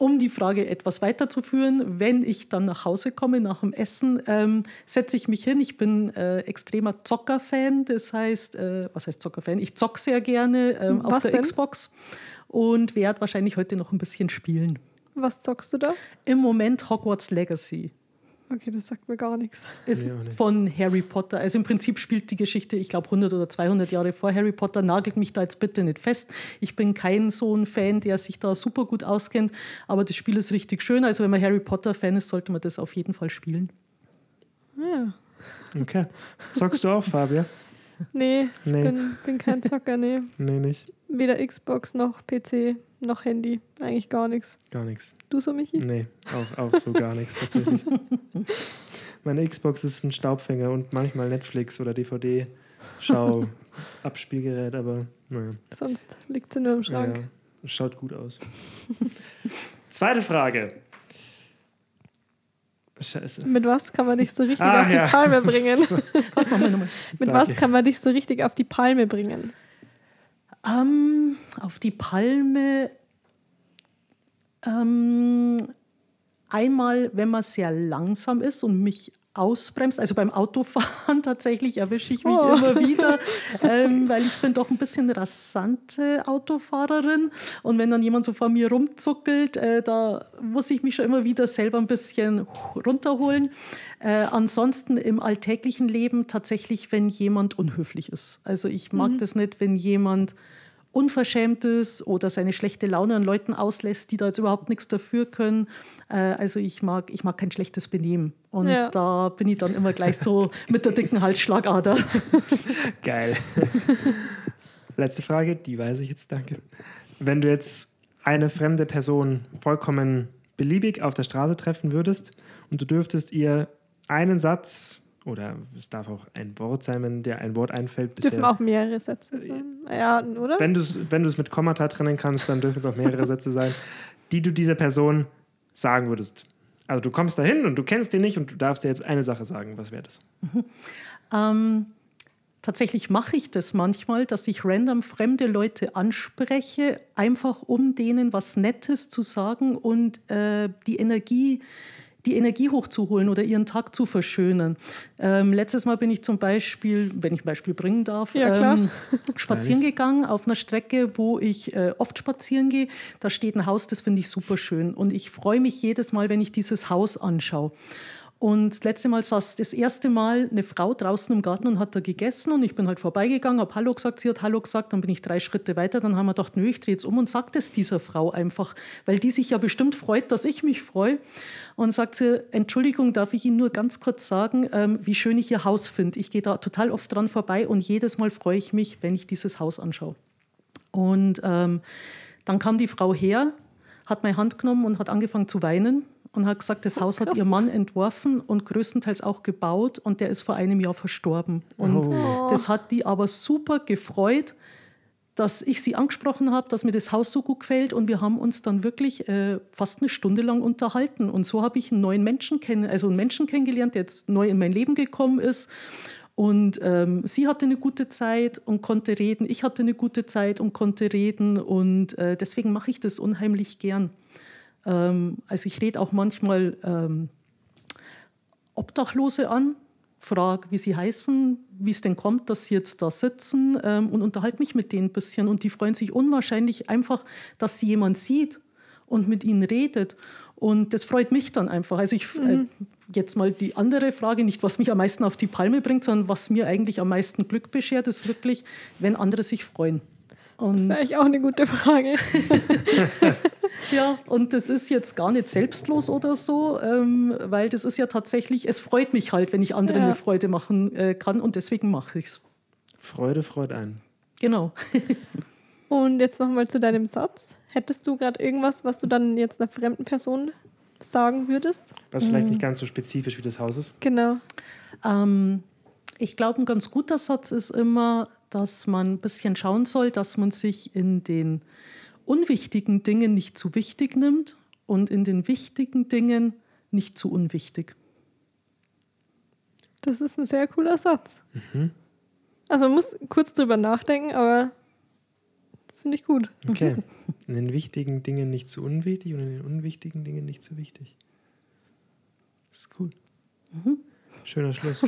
Um die Frage etwas weiterzuführen, wenn ich dann nach Hause komme, nach dem Essen, ähm, setze ich mich hin. Ich bin äh, extremer Zocker-Fan. Das heißt, äh, was heißt Zocker-Fan? Ich zocke sehr gerne ähm, auf der denn? Xbox und werde wahrscheinlich heute noch ein bisschen spielen. Was zockst du da? Im Moment Hogwarts Legacy. Okay, das sagt mir gar nichts. Ist nee, nicht. Von Harry Potter. Also im Prinzip spielt die Geschichte, ich glaube, hundert oder zweihundert Jahre vor Harry Potter. Nagelt mich da jetzt bitte nicht fest. Ich bin kein so ein Fan, der sich da super gut auskennt. Aber das Spiel ist richtig schön. Also wenn man Harry Potter-Fan ist, sollte man das auf jeden Fall spielen. Ja. Okay. Zockst du auch, Fabia? Nee, ich nee. Bin, bin kein Zocker, nee. Nee, nicht. Weder Xbox noch P C noch Handy. Eigentlich gar nichts. Gar nichts. Du so, Michi? Nee, auch, auch so gar nichts tatsächlich. Meine Xbox ist ein Staubfänger und manchmal Netflix oder D V D-Schau-Abspielgerät, aber naja. Sonst liegt sie nur im Schrank. Ja, ja. Schaut gut aus. Zweite Frage. Scheiße. Mit was kann man dich so richtig ah, auf ja. die Palme bringen? Was machen wir nochmal? Mit Danke. Was kann man dich so richtig auf die Palme bringen? Ähm, auf die Palme. Ähm, einmal, wenn man sehr langsam ist und mich ausbremst, also beim Autofahren tatsächlich erwische ich mich oh. immer wieder, ähm, weil ich bin doch ein bisschen rasante Autofahrerin und wenn dann jemand so vor mir rumzuckelt, äh, da muss ich mich schon immer wieder selber ein bisschen runterholen. Äh, ansonsten im alltäglichen Leben tatsächlich, wenn jemand unhöflich ist. Also ich mag mhm. das nicht, wenn jemand unverschämt ist oder seine schlechte Laune an Leuten auslässt, die da jetzt überhaupt nichts dafür können. Äh, also ich mag, ich mag kein schlechtes Benehmen. Und ja. da bin ich dann immer gleich so mit der dicken Halsschlagader. Geil. Letzte Frage, die weiß ich jetzt, danke. Wenn du jetzt eine fremde Person vollkommen beliebig auf der Straße treffen würdest und du dürftest ihr einen Satz... Oder es darf auch ein Wort sein, wenn dir ein Wort einfällt. Bisher. Dürfen auch mehrere Sätze sein, ja, oder? Wenn du es wenn du es mit Kommata trennen kannst, dann dürfen es auch mehrere Sätze sein, die du dieser Person sagen würdest. Also du kommst da hin und du kennst die nicht und du darfst dir jetzt eine Sache sagen. Was wäre das? Mhm. Ähm, tatsächlich mache ich das manchmal, dass ich random fremde Leute anspreche, einfach um denen was Nettes zu sagen und äh, die Energie... die Energie hochzuholen oder ihren Tag zu verschönern. Ähm, letztes Mal bin ich zum Beispiel, wenn ich ein Beispiel bringen darf, ja, ähm, spazieren gegangen auf einer Strecke, wo ich äh, oft spazieren gehe. Da steht ein Haus, das finde ich super schön. Und ich freue mich jedes Mal, wenn ich dieses Haus anschaue. Und das letzte Mal saß das erste Mal eine Frau draußen im Garten und hat da gegessen und ich bin halt vorbeigegangen, habe Hallo gesagt, sie hat Hallo gesagt, dann bin ich drei Schritte weiter, dann haben wir gedacht, nö, ich drehe jetzt um und sage das dieser Frau einfach, weil die sich ja bestimmt freut, dass ich mich freue und sagt sie, Entschuldigung, darf ich Ihnen nur ganz kurz sagen, ähm, wie schön ich Ihr Haus finde. Ich gehe da total oft dran vorbei und jedes Mal freue ich mich, wenn ich dieses Haus anschaue. Und ähm, dann kam die Frau her, hat meine Hand genommen und hat angefangen zu weinen. Und hat gesagt, das oh, Haus hat ihr Mann entworfen und größtenteils auch gebaut und der ist vor einem Jahr verstorben. Und oh. das hat die aber super gefreut, dass ich sie angesprochen habe, dass mir das Haus so gut gefällt und wir haben uns dann wirklich äh, fast eine Stunde lang unterhalten. Und so habe ich einen neuen Menschen, kenn- also einen Menschen kennengelernt, der jetzt neu in mein Leben gekommen ist. Und ähm, sie hatte eine gute Zeit und konnte reden. Ich hatte eine gute Zeit und konnte reden. Und äh, deswegen mache ich das unheimlich gern. Also ich rede auch manchmal ähm, Obdachlose an, frage, wie sie heißen, wie es denn kommt, dass sie jetzt da sitzen ähm, und unterhalte mich mit denen ein bisschen. Und die freuen sich unwahrscheinlich einfach, dass sie jemand sieht und mit ihnen redet. Und das freut mich dann einfach. Also ich mhm. äh, jetzt mal die andere Frage, nicht was mich am meisten auf die Palme bringt, sondern was mir eigentlich am meisten Glück beschert, ist wirklich, wenn andere sich freuen. Und das wäre eigentlich auch eine gute Frage. Ja, und das ist jetzt gar nicht selbstlos oder so, ähm, weil das ist ja tatsächlich, es freut mich halt, wenn ich anderen ja. eine Freude machen äh, kann und deswegen mache ich es. Freude freut einen. Genau. Und jetzt nochmal zu deinem Satz. Hättest du gerade irgendwas, was du dann jetzt einer fremden Person sagen würdest? Was vielleicht mhm. nicht ganz so spezifisch wie das Haus ist. Genau. Ähm, ich glaube, ein ganz guter Satz ist immer, dass man ein bisschen schauen soll, dass man sich in den unwichtigen Dingen nicht zu wichtig nimmt und in den wichtigen Dingen nicht zu unwichtig. Das ist ein sehr cooler Satz. Mhm. Also man muss kurz drüber nachdenken, aber finde ich gut. Okay. In den wichtigen Dingen nicht zu unwichtig und in den unwichtigen Dingen nicht zu wichtig. Das ist cool. Mhm. Schöner Schluss.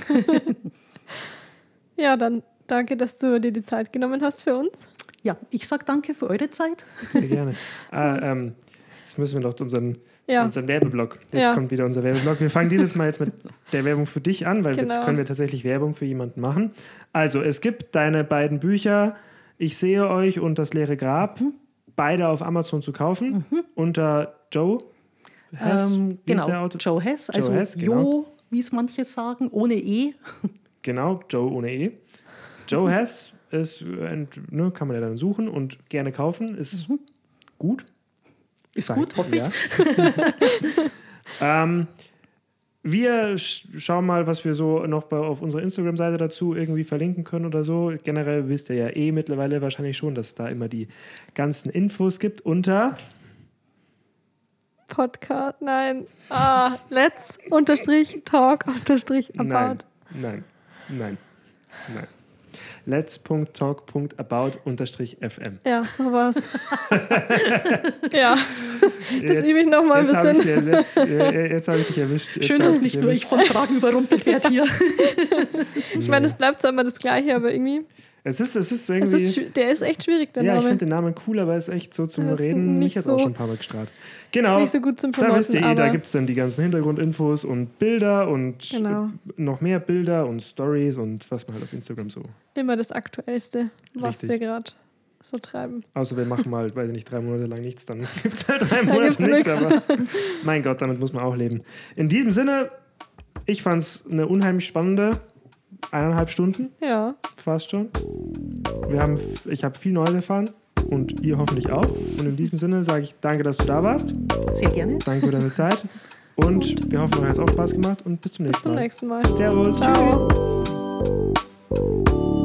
Ja, dann danke, dass du dir die Zeit genommen hast für uns. Ja, ich sage danke für eure Zeit. Sehr gerne. Ah, ähm, jetzt müssen wir noch unseren, ja. unseren Werbeblock. Jetzt ja. kommt wieder unser Werbeblock. Wir fangen dieses Mal jetzt mit der Werbung für dich an, weil genau. jetzt können wir tatsächlich Werbung für jemanden machen. Also, es gibt deine beiden Bücher, Ich sehe euch und Das leere Grab, mhm. beide auf Amazon zu kaufen, mhm. unter Joe Hess. Ähm, genau, der Autor? Joe Hess, Joe also Hess, genau. Jo, wie es manche sagen, ohne E. Genau, Joe ohne E. Joe Hess ist, ne, kann man ja dann suchen und gerne kaufen. Ist mhm. gut. Ist Sag, gut, hoffe ja. ich. ähm, wir schauen mal, was wir so noch bei, auf unserer Instagram-Seite dazu irgendwie verlinken können oder so. Generell wisst ihr ja eh mittlerweile wahrscheinlich schon, dass es da immer die ganzen Infos gibt unter Podcast, nein, ah, let's unterstrich talk unterstrich about. Nein, nein, nein, nein. let's dot talk dot about slash f m. Ja, sowas. Ja, das jetzt, übe ich noch mal ein bisschen. Hab ja, let's, äh, jetzt habe ich dich erwischt. Jetzt schön, dass nicht nur ich von Fragen überrumpelt werde hier. Ich meine, es bleibt zwar immer das Gleiche, aber irgendwie... Es ist, es ist irgendwie... Es ist, der ist echt schwierig, der ja, Name. Ja, ich finde den Namen cool, aber ist echt so zum das Reden. Nicht ich hatte so auch schon ein paar Mal gestrahlt. Genau, nicht so gut zum Promoten, da wisst ihr eh, da gibt es dann die ganzen Hintergrundinfos und Bilder und genau. noch mehr Bilder und Stories und was man halt auf Instagram so... Immer das Aktuellste, was richtig. Wir gerade so treiben. Außer wir machen mal, weiß ich nicht, drei Monate lang nichts, dann gibt es halt drei Monate nichts. Aber mein Gott, damit muss man auch leben. In diesem Sinne, ich fand es eine unheimlich spannende... Eineinhalb Stunden? Ja. Fast schon. Wir haben, ich habe viel Neues erfahren und ihr hoffentlich auch. Und in diesem Sinne sage ich danke, dass du da warst. Sehr gerne. Danke für deine Zeit. Und Gut. wir hoffen, euch hat es auch Spaß gemacht und bis zum nächsten Mal. Bis zum nächsten Mal. Servus. Ciao. Tschüss.